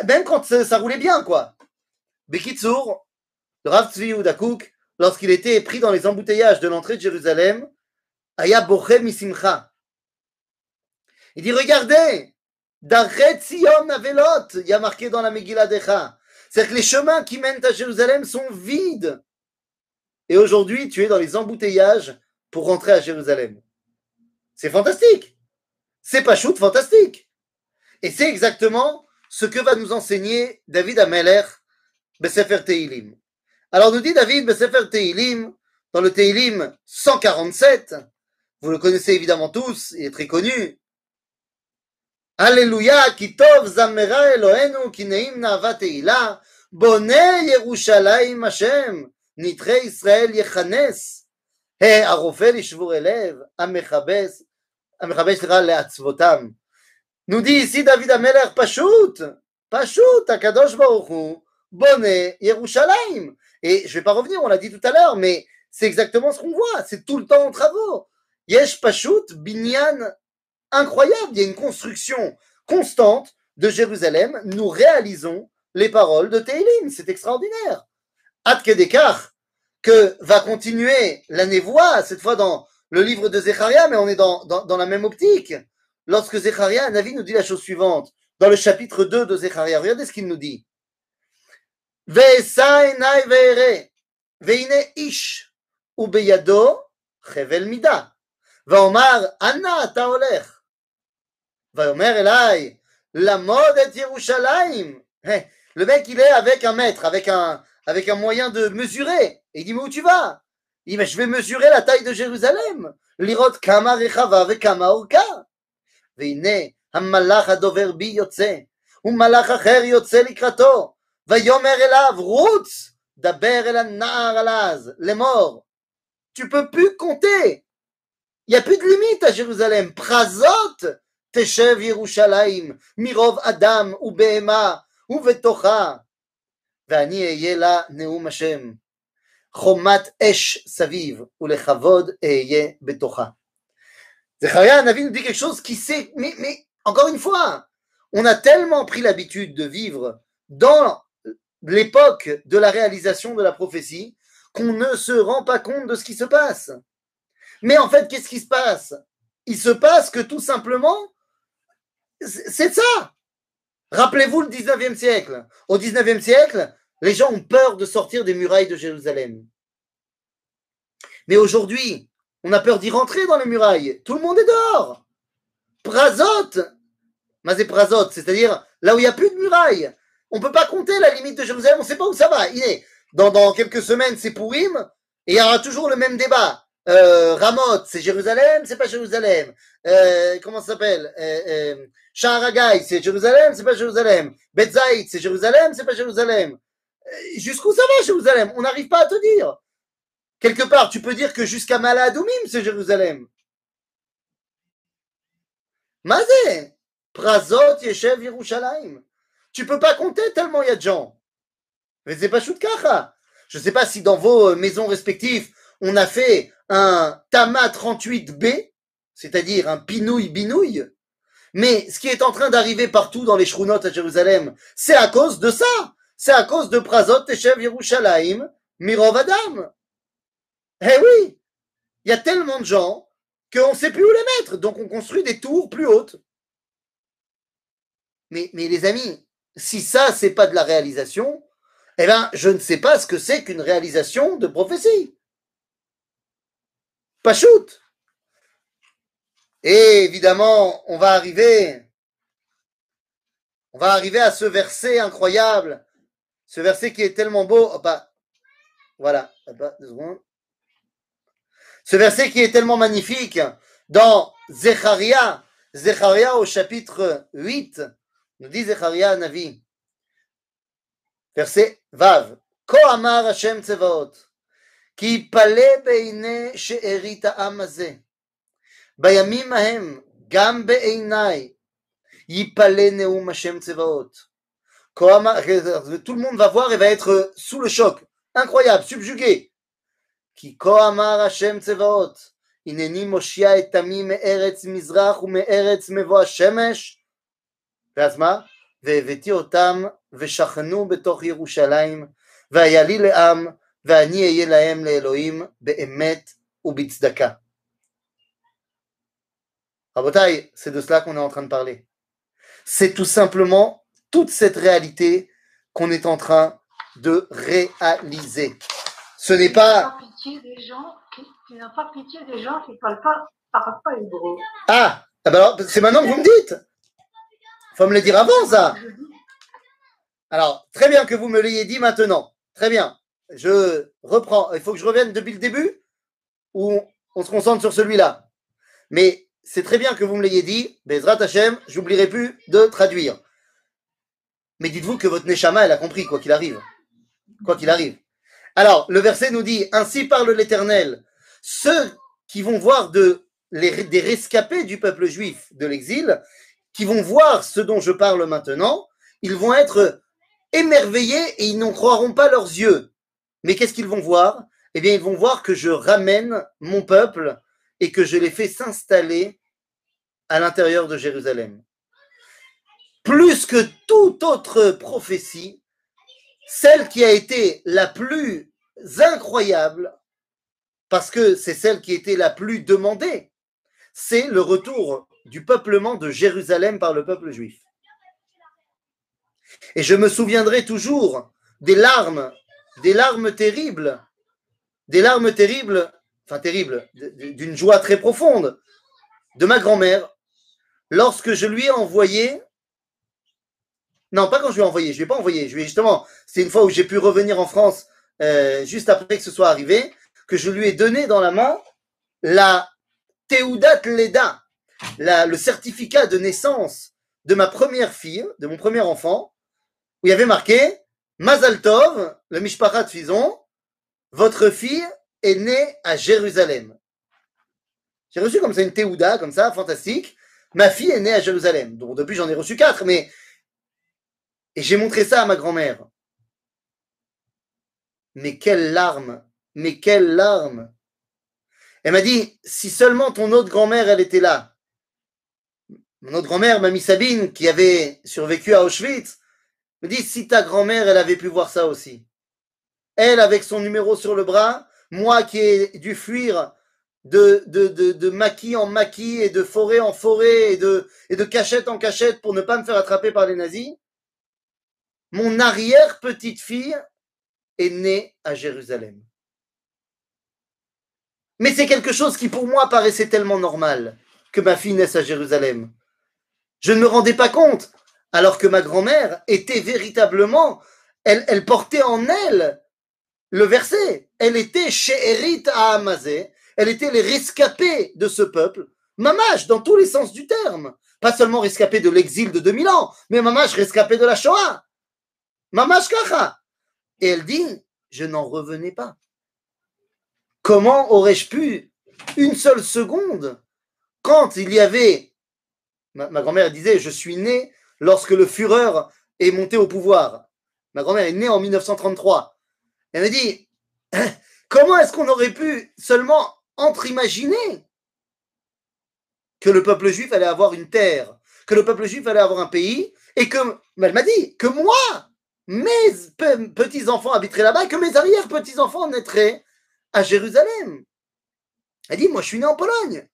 Même quand ça roulait bien, quoi. Mais Kitsour, le Rav Tzvi Yehuda Kook, lorsqu'il était pris dans les embouteillages de l'entrée de Jérusalem, Aya Boré Misimcha. Il dit, regardez, d'arret Sion avelot, il y a marqué dans la Megillah Decha. C'est-à-dire que les chemins qui mènent à Jérusalem sont vides. Et aujourd'hui, tu es dans les embouteillages pour rentrer à Jérusalem. C'est fantastique. C'est pas shoot, fantastique. Et c'est exactement ce que va nous enseigner David Ameler, Besefer Teilim. Alors nous dit David Besefer Teilim, dans le Teilim 147, vous le connaissez évidemment tous, il est très connu. Alléluia, ki tov zamera Eloheinu, ki neim na'ava teila, boneh Yerushalayim Hashem, nitre Israël yechanes, he arofel ishvur elev, amechabes ra le'atzvotam. Nous dit ici David Ameler, Pachout, Akadosh Baruch Hu, boneh Yerushalayim. Et je ne vais pas revenir, on l'a dit tout à l'heure, mais c'est exactement ce qu'on voit, c'est tout le temps en travaux. Yesh Pachout, binyan. Incroyable, il y a une construction constante de Jérusalem. Nous réalisons les paroles de Teilim, c'est extraordinaire. Ad Kedekar, que va continuer la névoie, cette fois dans le livre de Zechariah, mais on est dans la même optique. Lorsque Zechariah HaNavi nous dit la chose suivante, dans le chapitre 2 de Zechariah, regardez ce qu'il nous dit. Ve'esa enai ve'ere, ve'ine ish, ubeyado chevel mida. ואומר, אנה אתה הולך? ואומר אליי, למוד את ירושלים. Le mec, il est avec un mètre, avec un moyen de mesurer. Et il dit, mais où tu vas? Il dit, mais je vais mesurer la taille de Jérusalem. לראות כמה רחבה וכמה אורכה. והנה, המלאך הדובר בי יוצא, ומלאך אחר יוצא לקראתו. ויאמר אליו, רוץ, דבר אל הנער על אז, לאמור. Tu peux plus compter. Il n'y a plus de limite à Jérusalem. Prazot, Teshev Yerushalayim, Mirov Adam, ou Behema, ou Vetocha. Vani eye la Neum Hashem. Chomat Esh Saviv, ou le Chavod eye Betocha. Zechariah HaNavi nous dit quelque chose qui sait, mais encore une fois, on a tellement pris l'habitude de vivre dans l'époque de la réalisation de la prophétie qu'on ne se rend pas compte de ce qui se passe. Mais en fait, qu'est-ce qui se passe? Il se passe que tout simplement, c'est ça. Rappelez-vous le 19e siècle. Au 19e siècle, les gens ont peur de sortir des murailles de Jérusalem. Mais aujourd'hui, on a peur d'y rentrer dans les murailles. Tout le monde est dehors. Prazot, mazé prazot, c'est-à-dire là où il n'y a plus de murailles. On ne peut pas compter la limite de Jérusalem, on ne sait pas où ça va. Il est. Dans quelques semaines, c'est Pourim, et il y aura toujours le même débat. Ramoth, c'est Jérusalem, c'est pas Jérusalem. Comment ça s'appelle? Shaharagai, c'est Jérusalem, c'est pas Jérusalem. Betzaïd, c'est Jérusalem, c'est pas Jérusalem. Jusqu'où ça va, Jérusalem? On n'arrive pas à te dire. Quelque part, tu peux dire que jusqu'à Maladoumim, c'est Jérusalem. Mazé, Prazot, Yeshev, Yerushalayim. Tu peux pas compter tellement il y a de gens. Mais c'est pas Choutkacha. Je sais pas si dans vos maisons respectives, on a fait un Tama 38B, c'est-à-dire un pinouille-binouille, mais ce qui est en train d'arriver partout dans les Shrounot à Jérusalem, c'est à cause de ça, c'est à cause de Prazot Teshev Yerushalayim, Mirov Adam. Eh oui, il y a tellement de gens qu'on ne sait plus où les mettre, donc on construit des tours plus hautes. Mais les amis, si ça, c'est pas de la réalisation, eh bien, je ne sais pas ce que c'est qu'une réalisation de prophétie. Pas shoot. Et évidemment, on va arriver à ce verset incroyable, ce verset qui est tellement beau. Oh, bah, voilà, oh, bah, deux secondes. Ce verset qui est tellement magnifique dans Zechariah au chapitre 8, nous dit Zechariah HaNavi, verset Vav, Ko amar Hashem Tsevaot, ki pale beine she'erit ha'am hazeh, בימים ההם, גם בעיניי, יפלה נאום השם צבאות. Tout le monde va voir et va être sous le choc, incroyable, subjugué. כי כה אמר השם צבאות, הנני מושיע את עמי מארץ מזרח ומארץ מבוא השמש. ואז מה? והבאתי אותם ושכנו בתוך ירושלים, והיה לי לעם, ואני אהיה להם לאלוהים באמת ובצדקה. Rabotai, c'est de cela qu'on est en train de parler. C'est tout simplement toute cette réalité qu'on est en train de réaliser. Ce n'est pas... Tu n'as pas pitié des gens qui ne parlent pas hébreu. Ah, ben alors, c'est maintenant que vous me dites. Il faut me le dire avant, ça. Alors, très bien que vous me l'ayez dit maintenant. Très bien. Je reprends. Il faut que je revienne depuis le début ou on se concentre sur celui-là. Mais... c'est très bien que vous me l'ayez dit, Bezrat Hashem, j'oublierai plus de traduire. Mais dites-vous que votre Neshama, elle a compris, quoi qu'il arrive. Quoi qu'il arrive. Alors, le verset nous dit, « Ainsi parle l'Éternel, ceux qui vont voir des rescapés du peuple juif de l'exil, qui vont voir ce dont je parle maintenant, ils vont être émerveillés et ils n'en croiront pas leurs yeux. Mais qu'est-ce qu'ils vont voir? Eh bien, ils vont voir que je ramène mon peuple et que je les fais s'installer à l'intérieur de Jérusalem. » Plus que toute autre prophétie, celle qui a été la plus incroyable, parce que c'est celle qui était la plus demandée, c'est le retour du peuplement de Jérusalem par le peuple juif. Et je me souviendrai toujours des larmes terribles, d'une joie très profonde de ma grand-mère lorsque je lui ai envoyé, justement, c'est une fois où j'ai pu revenir en France juste après que ce soit arrivé, que je lui ai donné dans la main la Teudat Leda, le certificat de naissance de ma première fille, de mon premier enfant, où il y avait marqué Mazal Tov, le Mishpacha de Fizon, votre fille est né à Jérusalem. J'ai reçu comme ça une Théouda, comme ça, fantastique. Ma fille est née à Jérusalem. Donc depuis, j'en ai reçu 4, mais... et j'ai montré ça à ma grand-mère. Mais quelle larme! Elle m'a dit, si seulement ton autre grand-mère, elle était là. Mon autre grand-mère, Mamie Sabine, qui avait survécu à Auschwitz, me dit, si ta grand-mère, elle avait pu voir ça aussi. Elle, avec son numéro sur le bras, moi qui ai dû fuir de maquis en maquis et de forêt en forêt et de cachette en cachette pour ne pas me faire attraper par les nazis, mon arrière-petite-fille est née à Jérusalem. Mais c'est quelque chose qui pour moi paraissait tellement normal que ma fille naisse à Jérusalem. Je ne me rendais pas compte, alors que ma grand-mère était véritablement, elle portait en elle le verset, elle était She'erit ha'am hazeh, elle était les rescapés de ce peuple, mamash dans tous les sens du terme, pas seulement rescapés de l'exil de 2000 ans, mais mamash rescapés de la Shoah, mamash kacha. Et elle dit, je n'en revenais pas. Comment aurais-je pu, une seule seconde, quand il y avait, ma grand-mère disait, je suis née lorsque le Führer est monté au pouvoir. Ma grand-mère est née en 1933. Elle me dit, comment est-ce qu'on aurait pu seulement imaginer que le peuple juif allait avoir une terre, que le peuple juif allait avoir un pays, et que, elle m'a dit, que moi, mes petits-enfants habiteraient là-bas et que mes arrière-petits-enfants naîtraient à Jérusalem. Elle dit, moi je suis né en Pologne.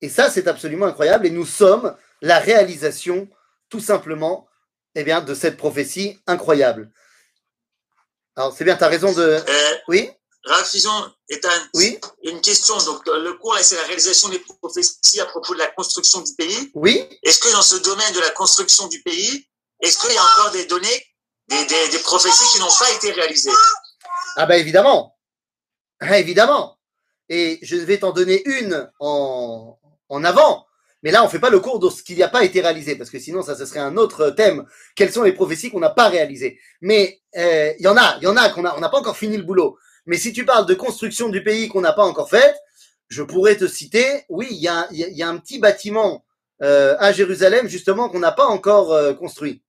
Et ça, c'est absolument incroyable. Et nous sommes la réalisation, tout simplement, eh bien, de cette prophétie incroyable. Alors, c'est bien, tu as raison de... Oui Rav Fizon, Ethan, oui une question. Donc, le cours, là, c'est la réalisation des prophéties à propos de la construction du pays. Oui. Est-ce que dans ce domaine de la construction du pays, est-ce qu'il y a encore des données, des prophéties qui n'ont pas été réalisées? Ah ben, évidemment. Ah, évidemment. Et je vais t'en donner une en avant. Mais là, on ne fait pas le cours de ce qui n'a pas été réalisé, parce que sinon, ça, ce serait un autre thème. Quelles sont les prophéties qu'on n'a pas réalisées? Mais il y en a qu'on n'a pas encore fini le boulot. Mais si tu parles de construction du pays qu'on n'a pas encore faite, je pourrais te citer, oui, il y a un petit bâtiment à Jérusalem, justement, qu'on n'a pas encore construit.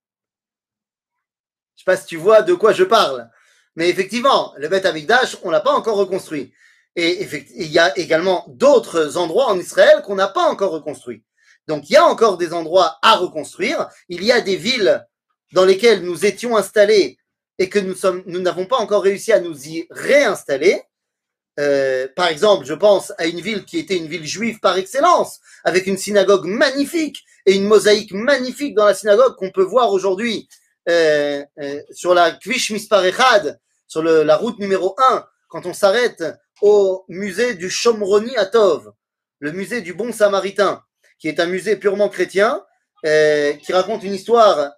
Je ne sais pas si tu vois de quoi je parle. Mais effectivement, le Beth Amikdash, on ne l'a pas encore reconstruit. Et il y a également d'autres endroits en Israël qu'on n'a pas encore reconstruits. Donc, il y a encore des endroits à reconstruire. Il y a des villes dans lesquelles nous étions installés et que nous n'avons pas encore réussi à nous y réinstaller. Par exemple, je pense à une ville qui était une ville juive par excellence, avec une synagogue magnifique et une mosaïque magnifique dans la synagogue qu'on peut voir aujourd'hui sur la Kvish Mispar Echad, sur la route numéro 1, quand on s'arrête au musée du Shomroni à Tov, le musée du Bon Samaritain, qui est un musée purement chrétien, qui raconte une histoire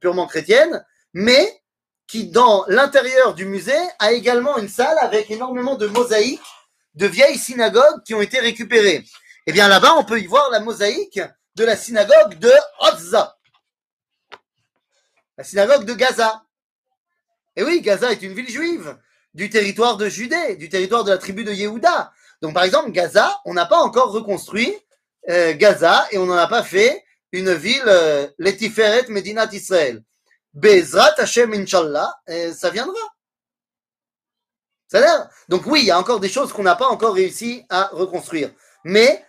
purement chrétienne, mais qui, dans l'intérieur du musée, a également une salle avec énormément de mosaïques, de vieilles synagogues qui ont été récupérées. Et bien là-bas, on peut y voir la mosaïque de la synagogue de Hotza, la synagogue de Gaza. Et oui, Gaza est une ville juive, du territoire de Judée, du territoire de la tribu de Yehuda. Donc, par exemple, Gaza, on n'a pas encore reconstruit Gaza et on n'en a pas fait une ville, Letiferet Medinat Israël. Bezrat Hashem Inch'Allah, ça viendra. Ça a l'air. Donc oui, il y a encore des choses qu'on n'a pas encore réussi à reconstruire. Mais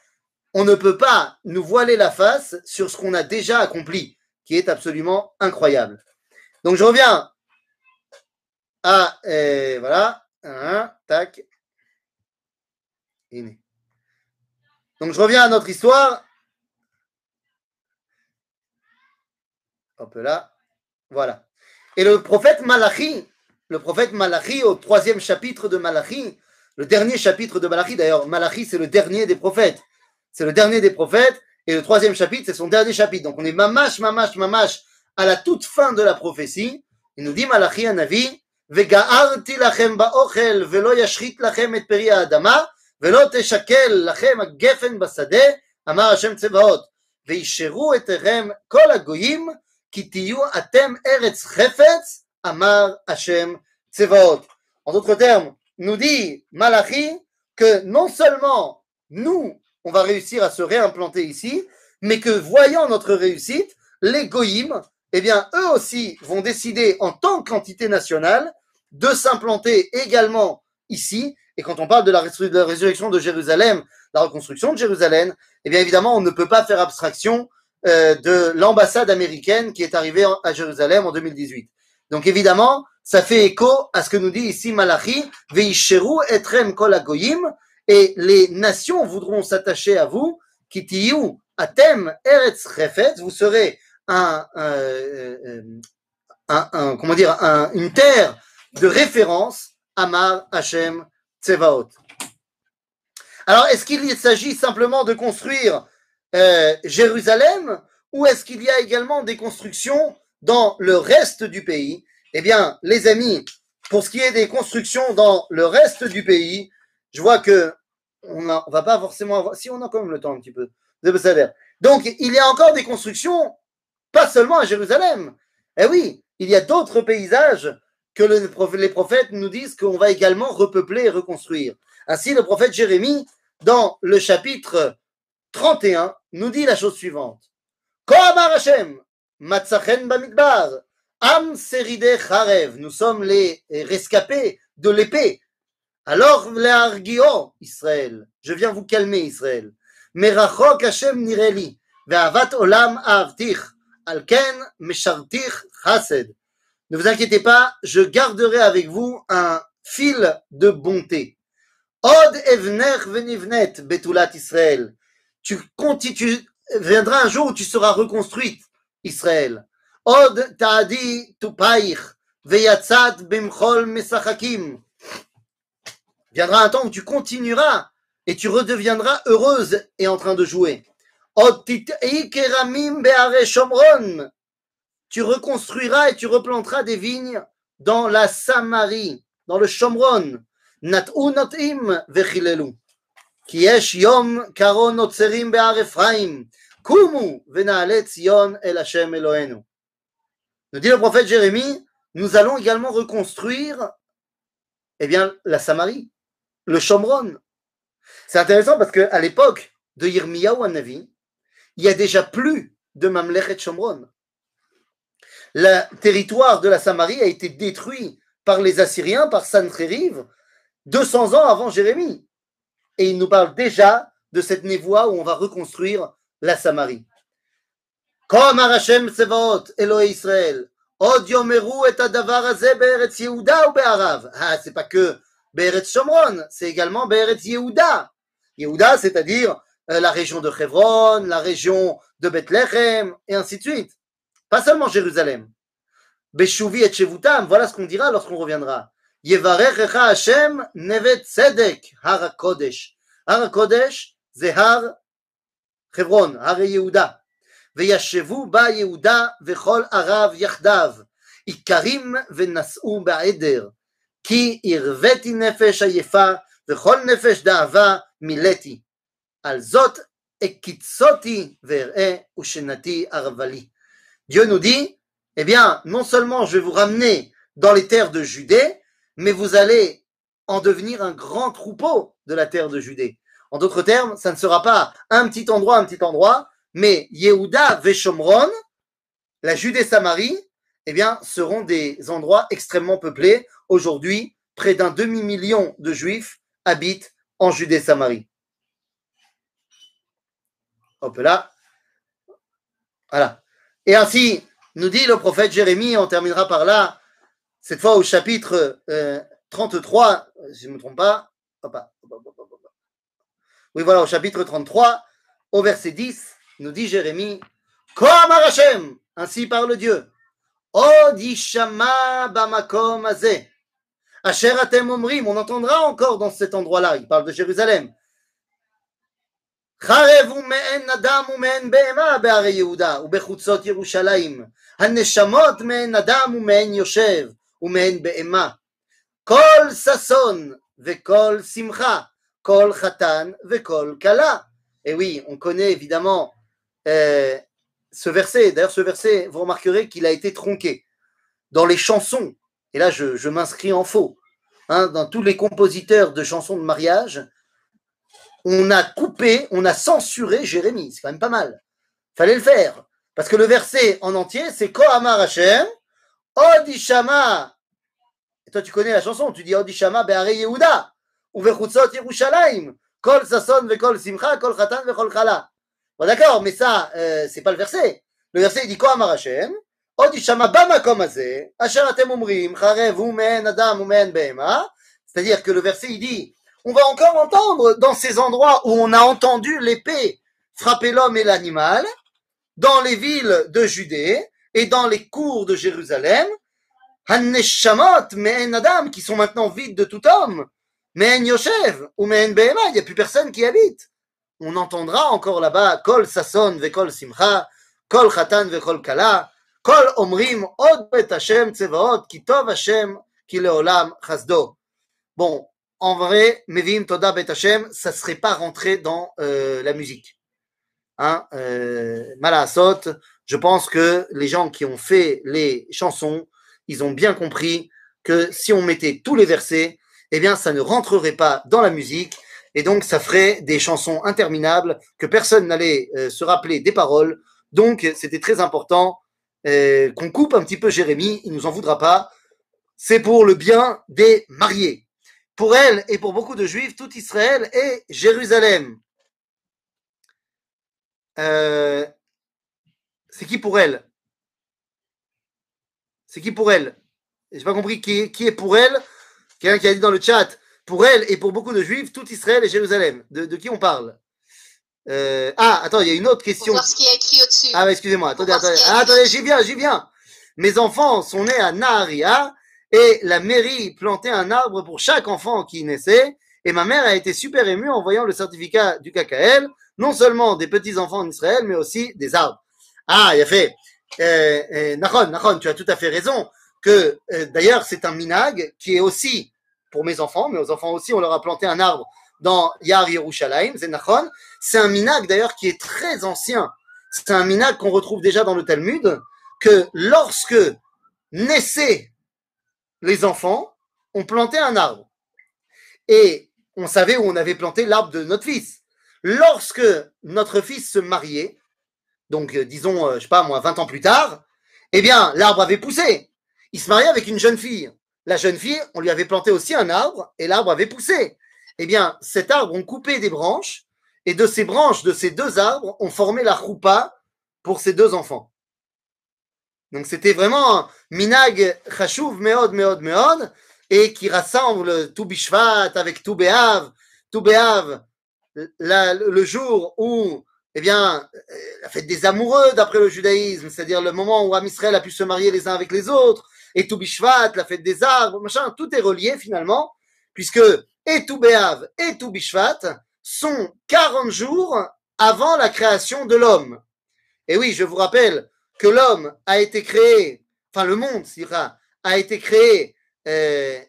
on ne peut pas nous voiler la face sur ce qu'on a déjà accompli, qui est absolument incroyable. Donc je reviens... Ah, et voilà. Un, tac. Donc, je reviens à notre histoire. Hop là. Voilà. Et le prophète Malachi, au 3e chapitre de Malachi, le dernier chapitre de Malachi, d'ailleurs, Malachi, c'est le dernier des prophètes. C'est le dernier des prophètes. Et le 3e chapitre, c'est son dernier chapitre. Donc, on est mamash, à la toute fin de la prophétie. Il nous dit, Malachi HaNavi, וגערתי לכם באוכל ולא ישחית לכם את פרי האדמה ולא תשקל לכם הגפן בשדה אמר השם צבאות וישרו אתכם כל הגויים כי תהיו אתם ארץ חפץ אמר השם צבאות. En d'autres termes, nous dit Malachi que non seulement nous on va réussir à se réimplanter ici, mais que voyant notre réussite, les goïms, eh bien, eux aussi vont décider en tant qu'entité nationale de s'implanter également ici. Et quand on parle de la résurrection de Jérusalem, la reconstruction de Jérusalem, eh bien, évidemment, on ne peut pas faire abstraction de l'ambassade américaine qui est arrivée à Jérusalem en 2018. Donc, évidemment, ça fait écho à ce que nous dit ici Malachi, « Veisheru etrem kol hagoyim » et les nations voudront s'attacher à vous, « Ki tiyu atem eretz refet » vous serez une terre de référence, Amar Hashem Tsevaot. Alors, est-ce qu'il s'agit simplement de construire Jérusalem ou est-ce qu'il y a également des constructions dans le reste du pays? Eh bien, les amis, pour ce qui est des constructions dans le reste du pays, je vois que on va pas forcément avoir... Si, on a quand même le temps un petit peu. Donc, il y a encore des constructions pas seulement à Jérusalem. Eh oui, il y a d'autres paysages que les prophètes nous disent qu'on va également repeupler et reconstruire. Ainsi, le prophète Jérémie, dans le chapitre 31, nous dit la chose suivante. Nous sommes les rescapés de l'épée. Alors, Israël, je viens vous calmer, Israël. Merachok Hashem Nireli, Ve'avat Olam Avtich. Alken Meshartich Chased. Ne vous inquiétez pas, je garderai avec vous un fil de bonté. Od Evner Venivnet Betulat Israël. Tu viendras un jour où tu seras reconstruite, Israël. Od Taadi Tupaich Veyatzat Bimchol Mesachakim. Viendra un temps où tu continueras et tu redeviendras heureuse et en train de jouer. Tu reconstruiras et tu replanteras des vignes dans la Samarie, dans le Shomron. Nous dit le prophète Jérémie, nous allons également reconstruire la Samarie, le Shomron. C'est intéressant parce qu'à l'époque de Yirmiyahu HaNavi, il n'y a déjà plus de Mamlechet Shomron. Le territoire de la Samarie a été détruit par les Assyriens, par Sanchérib, 200 ans avant Jérémie. Et il nous parle déjà de cette névoie où on va reconstruire la Samarie. Comme Arachem Sevaot, Elohé Israël, Od Yomeru et Adavar Azeh Be'eretz Yehuda ou Be'arav. Ah, c'est pas que Be'eretz Shomron, c'est également Be'eretz Yehuda. Yehuda, c'est-à-dire la région de Hebron, la région de Bethléem, et ainsi de suite. Pas seulement Jérusalem. Beshuvi et Shevutam, voilà ce qu'on dira lorsqu'on reviendra. Yevarechecha Hashem nevet tzedek harakodesh. Harakodesh, zehar Hebron, har Yehuda. Veyashevu ba Yehuda vechol arav yachdav. Ikarim venas'u ba'eder. Ki irveti nefesh hayefa vechol nefesh da'ava mileti. Dieu nous dit, non seulement je vais vous ramener dans les terres de Judée, mais vous allez en devenir un grand troupeau de la terre de Judée. En d'autres termes, ça ne sera pas un petit endroit, mais Yehuda Veshomron, la Judée-Samarie, seront des endroits extrêmement peuplés. Aujourd'hui, près d'un 500 000 de Juifs habitent en Judée-Samarie. Hop là. Voilà. Et ainsi, nous dit le prophète Jérémie, on terminera par là, cette fois au chapitre 33, si je ne me trompe pas. Oui, voilà, au chapitre 33, au verset 10, nous dit Jérémie, Comme Arachem, ainsi parle Dieu, Od Yishama Bamakom Azeh, Asher Atem Omrim, on entendra encore dans cet endroit-là, il parle de Jérusalem. חרב ומעין אדם ומעין בהמה בערי יהודה ובחוצות ירושלים הנשמות מעין אדם ומעין יושב ומעין בהמה כל ששון וכל שמחה כל חתן וכל כלה. Et oui, on connaît évidemment ce verset. D'ailleurs, ce verset, vous remarquerez qu'il a été tronqué dans les chansons, et là je m'inscris en faux, dans tous les compositeurs de chansons de mariage. On a coupé, on a censuré Jérémie. C'est quand même pas mal. Fallait le faire. Parce que le verset en entier, c'est Kohamar Hashem, Odishama. Et toi, tu connais la chanson. Tu dis Odishama Be'are Yehuda, Uvechutzot Yerushalayim, Kol Sason Ve'Kol Simcha, Kol Khatan Ve'Kol Khala. Bon, d'accord, mais ça, c'est pas le verset. Le verset, il dit Kohamar Hashem, Odishama Bamakom Azeh, Asher Atem Omrim, Charev Umen Adam Umen Behema. C'est-à-dire que le verset, il dit, on va encore entendre dans ces endroits où on a entendu l'épée frapper l'homme et l'animal, dans les villes de Judée et dans les cours de Jérusalem, Haneshamot, Me'en Adam, qui sont maintenant vides de tout homme, Me'en Yoshev ou Me'en Behema, il n'y a plus personne qui y habite. On entendra encore là-bas Kol Sason ve'Kol Simcha, Kol Khatan ve'Kol Kala, Kol Omrim Od Bet Hashem Tsevaot, Ki Tov Hashem, Ki Leolam Chasdo. Bon. En vrai, Mevim Toda Bet Hashem, ça ne serait pas rentré dans la musique. Malasot, je pense que les gens qui ont fait les chansons, ils ont bien compris que si on mettait tous les versets, ça ne rentrerait pas dans la musique, et donc ça ferait des chansons interminables que personne n'allait se rappeler des paroles. Donc c'était très important qu'on coupe un petit peu Jérémie, il ne nous en voudra pas. C'est pour le bien des mariés. Pour elle et pour beaucoup de Juifs, tout Israël et Jérusalem. C'est qui pour elle? C'est qui pour elle? Je n'ai pas compris qui est pour elle. Quelqu'un qui a dit dans le chat, pour elle et pour beaucoup de juifs, tout Israël et Jérusalem. De qui on parle? Attends, il y a une autre question. Pour voir ce qui est écrit au-dessus. Ah, excusez-moi, attendez. Attendez, j'y viens. Mes enfants sont nés à Naharia et la mairie plantait un arbre pour chaque enfant qui naissait. Et ma mère a été super émue en voyant le certificat du KKL, non seulement des petits-enfants en Israël, mais aussi des arbres. Ah, il a fait. Nachon, tu as tout à fait raison. Que d'ailleurs, c'est un minag qui est aussi pour mes enfants, mais aux enfants aussi, on leur a planté un arbre dans Yar Yerushalayim, c'est Nachon. C'est un minag d'ailleurs qui est très ancien. C'est un minag qu'on retrouve déjà dans le Talmud, que lorsque naissaient les enfants, on plantait un arbre. Et on savait où on avait planté l'arbre de notre fils. Lorsque notre fils se mariait, donc disons, je sais pas moi, 20 ans plus tard, eh bien, l'arbre avait poussé. Il se mariait avec une jeune fille. La jeune fille, on lui avait planté aussi un arbre et l'arbre avait poussé. Eh bien, cet arbre, on coupait des branches et de ces branches, de ces deux arbres, on formait la choupa pour ces deux enfants. Donc, c'était vraiment un minag chachouv, meod, et qui rassemble tout Bishvat avec tout Béav. Tout Béav, le jour où, eh bien, la fête des amoureux d'après le judaïsme, c'est-à-dire le moment où Am Israël a pu se marier les uns avec les autres, et tout Bishvat, la fête des arbres, machin, tout est relié finalement, puisque et tout Béav et tout Bishvat sont 40 jours avant la création de l'homme. Et oui, je vous rappelle que l'homme a été créé, enfin le monde, Sira, a été créé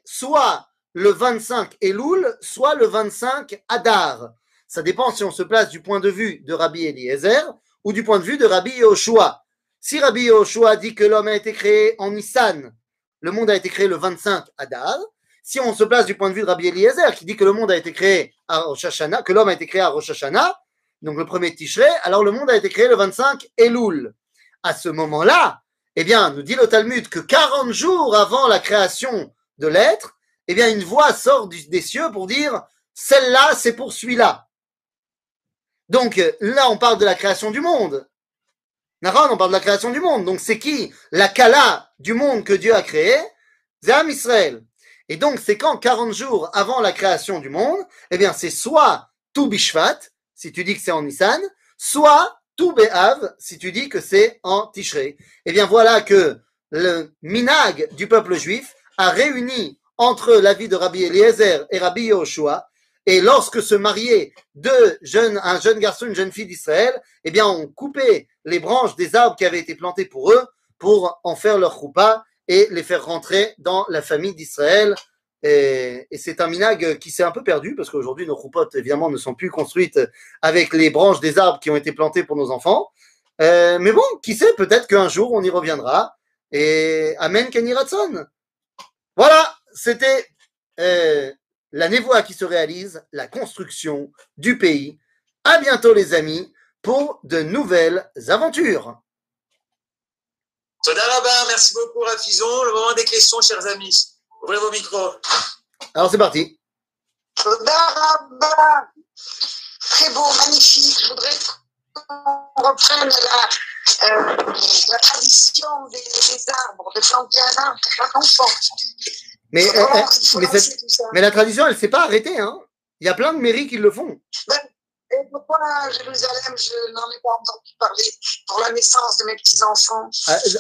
soit le 25 Elul, soit le 25 Adar. Ça dépend si on se place du point de vue de Rabbi Eliezer ou du point de vue de Rabbi Yehoshua. Si Rabbi Yehoshua dit que l'homme a été créé en Nissan, le monde a été créé le 25 Adar. Si on se place du point de vue de Rabbi Eliezer qui dit que le monde a été créé à Rosh Hashanah, que l'homme a été créé à Rosh Hashanah, donc le premier Tishrei, alors le monde a été créé le 25 Elul. À ce moment-là, eh bien, nous dit le Talmud que 40 jours avant la création de l'être, eh bien, une voix sort des cieux pour dire « Celle-là, c'est pour celui-là ». Donc, là, on parle de la création du monde. Naran, on parle de la création du monde. Donc, c'est qui la Kala du monde que Dieu a créé? C'est Am Israël. Et donc, c'est quand 40 jours avant la création du monde, eh bien, c'est soit tout Bishvat, si tu dis que c'est en Nissan, soit tout Béhav, si tu dis que c'est en Tishré. Eh bien, voilà que le minag du peuple juif a réuni entre l'avis de Rabbi Eliezer et Rabbi Yehoshua. Et lorsque se mariaient un jeune garçon et une jeune fille d'Israël, eh bien, on coupait les branches des arbres qui avaient été plantés pour eux pour en faire leur choupa et les faire rentrer dans la famille d'Israël. Et c'est un minag qui s'est un peu perdu parce qu'aujourd'hui nos choupotes évidemment ne sont plus construites avec les branches des arbres qui ont été plantées pour nos enfants, mais bon, qui sait, peut-être qu'un jour on y reviendra et Amen Kenny Ratson. Voilà, c'était la névoie qui se réalise, la construction du pays. À bientôt les amis pour de nouvelles aventures. Merci beaucoup Rav Fizon. Le moment des questions, chers amis. Ouvrez vos micros. Alors c'est parti. Très beau, magnifique. Je voudrais qu'on reprenne la tradition des arbres, de planter un arbre pour chaque enfant. Mais la tradition, elle ne s'est pas arrêtée. Hein. Il y a plein de mairies qui le font. Et pourquoi à Jérusalem, je n'en ai pas entendu parler pour la naissance de mes petits-enfants?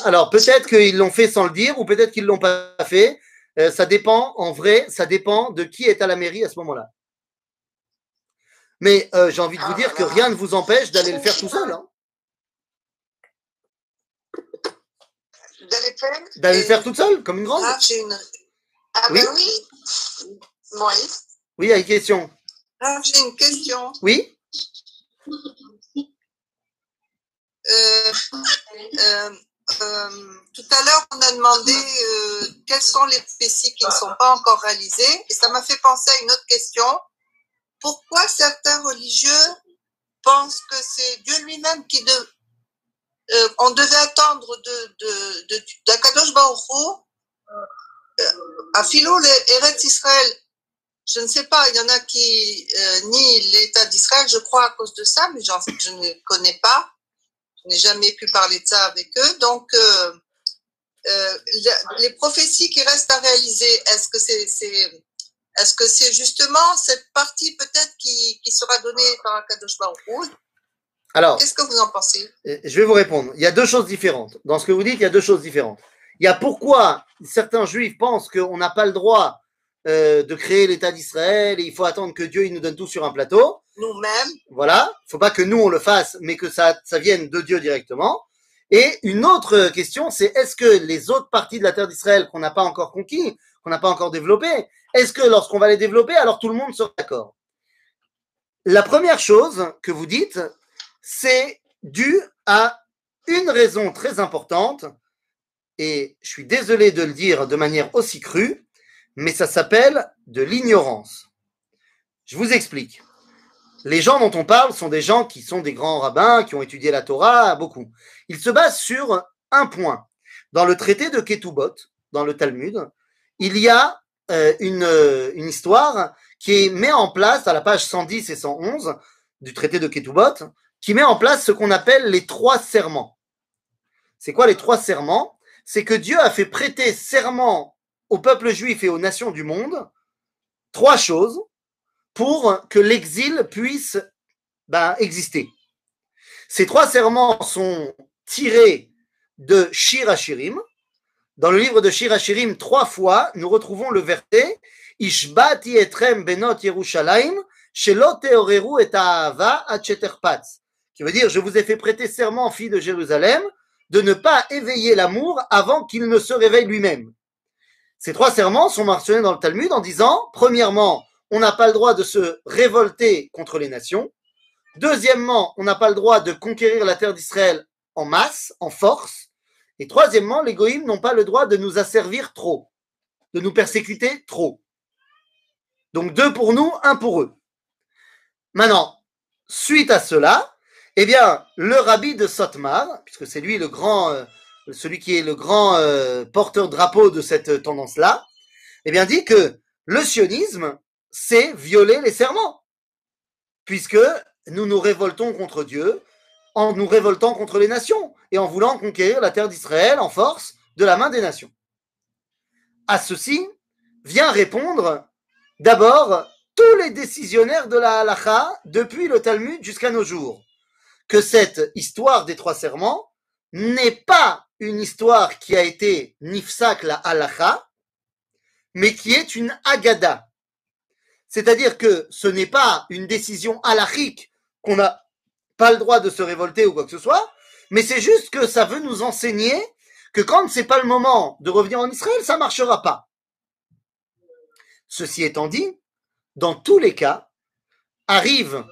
Alors peut-être qu'ils l'ont fait sans le dire ou peut-être qu'ils ne l'ont pas fait. Ça dépend, en vrai, ça dépend de qui est à la mairie à ce moment-là. Mais j'ai envie de vous dire que rien ne vous empêche d'aller le faire tout seul. Hein. D'aller le faire toute seule, comme une grande. Oui. Oui, il y a une question. Ah, j'ai une question. Oui. Tout à l'heure, on a demandé quelles sont les prophéties qui ne sont pas encore réalisées. Et ça m'a fait penser à une autre question. Pourquoi certains religieux pensent que c'est Dieu lui-même qui... on devait attendre d'Akadosh Baruch Hu à Philo l'Eretz Israël. Je ne sais pas, il y en a qui nient l'État d'Israël, je crois, à cause de ça, mais je ne connais pas. Je n'ai jamais pu parler de ça avec eux. Donc, les prophéties qui restent à réaliser, est-ce que c'est justement cette partie peut-être qui sera donnée par Akadosh Baruch Hu? Alors, qu'est-ce que vous en pensez? Je vais vous répondre. Il y a deux choses différentes. Dans ce que vous dites, il y a deux choses différentes. Il y a pourquoi certains juifs pensent qu'on n'a pas le droit de créer l'État d'Israël et il faut attendre que Dieu il nous donne tout sur un plateau. Nous-mêmes. Voilà. Il ne faut pas que nous on le fasse, mais que ça vienne de Dieu directement. Et une autre question, c'est est-ce que les autres parties de la terre d'Israël qu'on n'a pas encore conquises, qu'on n'a pas encore développées, est-ce que lorsqu'on va les développer, alors tout le monde sera d'accord? La première chose que vous dites, c'est dû à une raison très importante, et je suis désolé de le dire de manière aussi crue, mais ça s'appelle de l'ignorance. Je vous explique. Les gens dont on parle sont des gens qui sont des grands rabbins, qui ont étudié la Torah, beaucoup. Ils se basent sur un point. Dans le traité de Ketubot, dans le Talmud, il y a une histoire qui met en place, à la page 110 et 111 du traité de Ketubot, qui met en place ce qu'on appelle les trois serments. C'est quoi les trois serments? C'est que Dieu a fait prêter serment au peuple juif et aux nations du monde, trois choses, pour que l'exil puisse exister. Ces trois serments sont tirés de Shir Hashirim. Dans le livre de Shir Hashirim, trois fois, nous retrouvons le verset « Ishbati etrem benot Yerushalayim, shelo teoreru et ha'ava ad sheterpatz » qui veut dire « Je vous ai fait prêter serment, fille de Jérusalem, de ne pas éveiller l'amour avant qu'il ne se réveille lui-même. » Ces trois serments sont mentionnés dans le Talmud en disant, premièrement, on n'a pas le droit de se révolter contre les nations. Deuxièmement, on n'a pas le droit de conquérir la terre d'Israël en masse, en force. Et troisièmement, les goïms n'ont pas le droit de nous asservir trop, de nous persécuter trop. Donc deux pour nous, un pour eux. Maintenant, suite à cela, le Rabbi de Satmar, puisque c'est lui le grand... celui qui est le grand porteur-drapeau de cette tendance-là, dit que le sionisme, c'est violer les serments, puisque nous nous révoltons contre Dieu en nous révoltant contre les nations et en voulant conquérir la terre d'Israël en force de la main des nations. À ceci vient répondre d'abord tous les décisionnaires de la halakha depuis le Talmud jusqu'à nos jours, que cette histoire des trois serments n'est pas une histoire qui a été nifsak la halakha, mais qui est une agada. C'est-à-dire que ce n'est pas une décision halakhique qu'on n'a pas le droit de se révolter ou quoi que ce soit, mais c'est juste que ça veut nous enseigner que quand ce n'est pas le moment de revenir en Israël, ça ne marchera pas. Ceci étant dit, dans tous les cas, arrive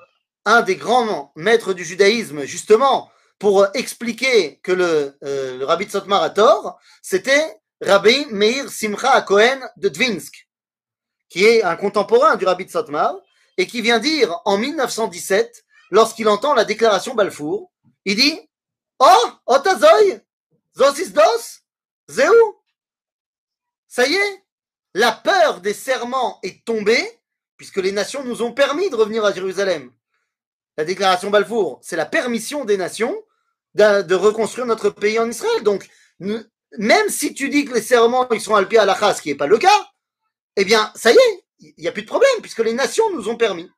un des grands maîtres du judaïsme, justement, pour expliquer que le Rabbi de Satmar a tort, c'était Rabbi Meir Simcha Cohen de Dvinsk, qui est un contemporain du Rabbi de Satmar, et qui vient dire en 1917, lorsqu'il entend la déclaration Balfour, il dit « Oh, otazoy, zos is dos, zéou » Ça y est, la peur des serments est tombée, puisque les nations nous ont permis de revenir à Jérusalem. La déclaration Balfour, c'est la permission des nations de reconstruire notre pays en Israël. Donc, même si tu dis que les serments ils sont alpés à la chasse, ce qui n'est pas le cas, ça y est, il n'y a plus de problème, puisque les nations nous ont permis.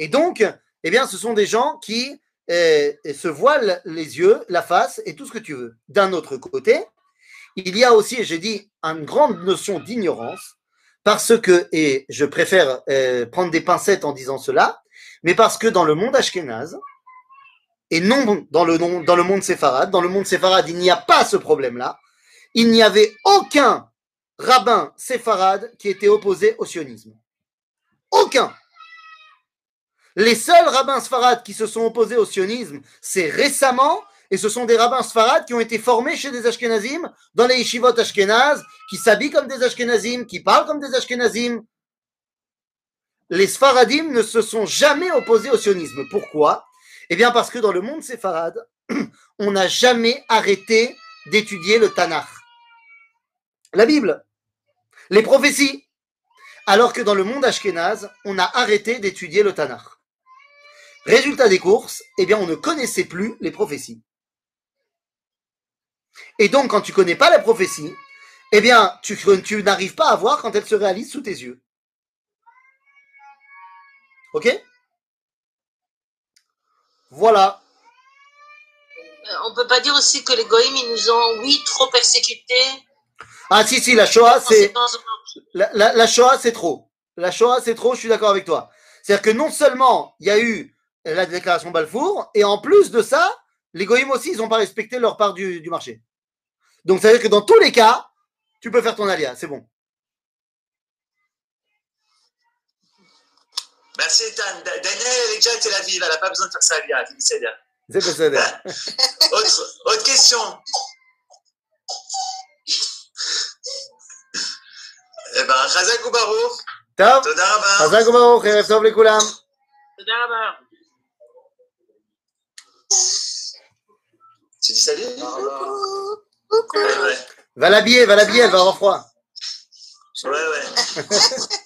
Et donc, ce sont des gens qui se voilent les yeux, la face et tout ce que tu veux. D'un autre côté, il y a aussi, j'ai dit, une grande notion d'ignorance, parce que, et je préfère prendre des pincettes en disant cela, mais parce que dans le monde ashkénaze, et non dans le monde séfarade, il n'y a pas ce problème-là. Il n'y avait aucun rabbin séfarade qui était opposé au sionisme. Aucun. Les seuls rabbins séfarades qui se sont opposés au sionisme, c'est récemment, et ce sont des rabbins séfarades qui ont été formés chez des ashkénazim, dans les yeshivot ashkénazes, qui s'habillent comme des ashkénazim, qui parlent comme des ashkénazim. Les Sfaradim ne se sont jamais opposés au sionisme. Pourquoi? Parce que dans le monde séfarade, on n'a jamais arrêté d'étudier le Tanakh, la Bible, les prophéties, alors que dans le monde ashkénaze, on a arrêté d'étudier le Tanakh. Résultat des courses, on ne connaissait plus les prophéties. Et donc, quand tu ne connais pas la prophétie, eh bien, tu n'arrives pas à voir quand elle se réalise sous tes yeux. Ok? Voilà. On ne peut pas dire aussi que les Goïms, ils nous ont, oui, trop persécutés. Ah si, si, la Shoah, c'est... La Shoah, c'est trop. La Shoah, c'est trop, je suis d'accord avec toi. C'est-à-dire que non seulement il y a eu la déclaration Balfour, et en plus de ça, les Goïms aussi, ils n'ont pas respecté leur part du marché. Donc, ça veut dire que dans tous les cas, tu peux faire ton alia, c'est bon. Merci, Tan. Daniel, elle est déjà à Tel Aviv, elle n'a pas besoin de faire sa alia, c'est bien. Autre question. Eh ben, Chazak ou Baruch. Toda Rabba. Chazak ou Baruch, Erev Tov Lekulam. Toda Rabba. Tu dis salut? Coucou. Va l'habiller, elle va avoir froid. Ouais.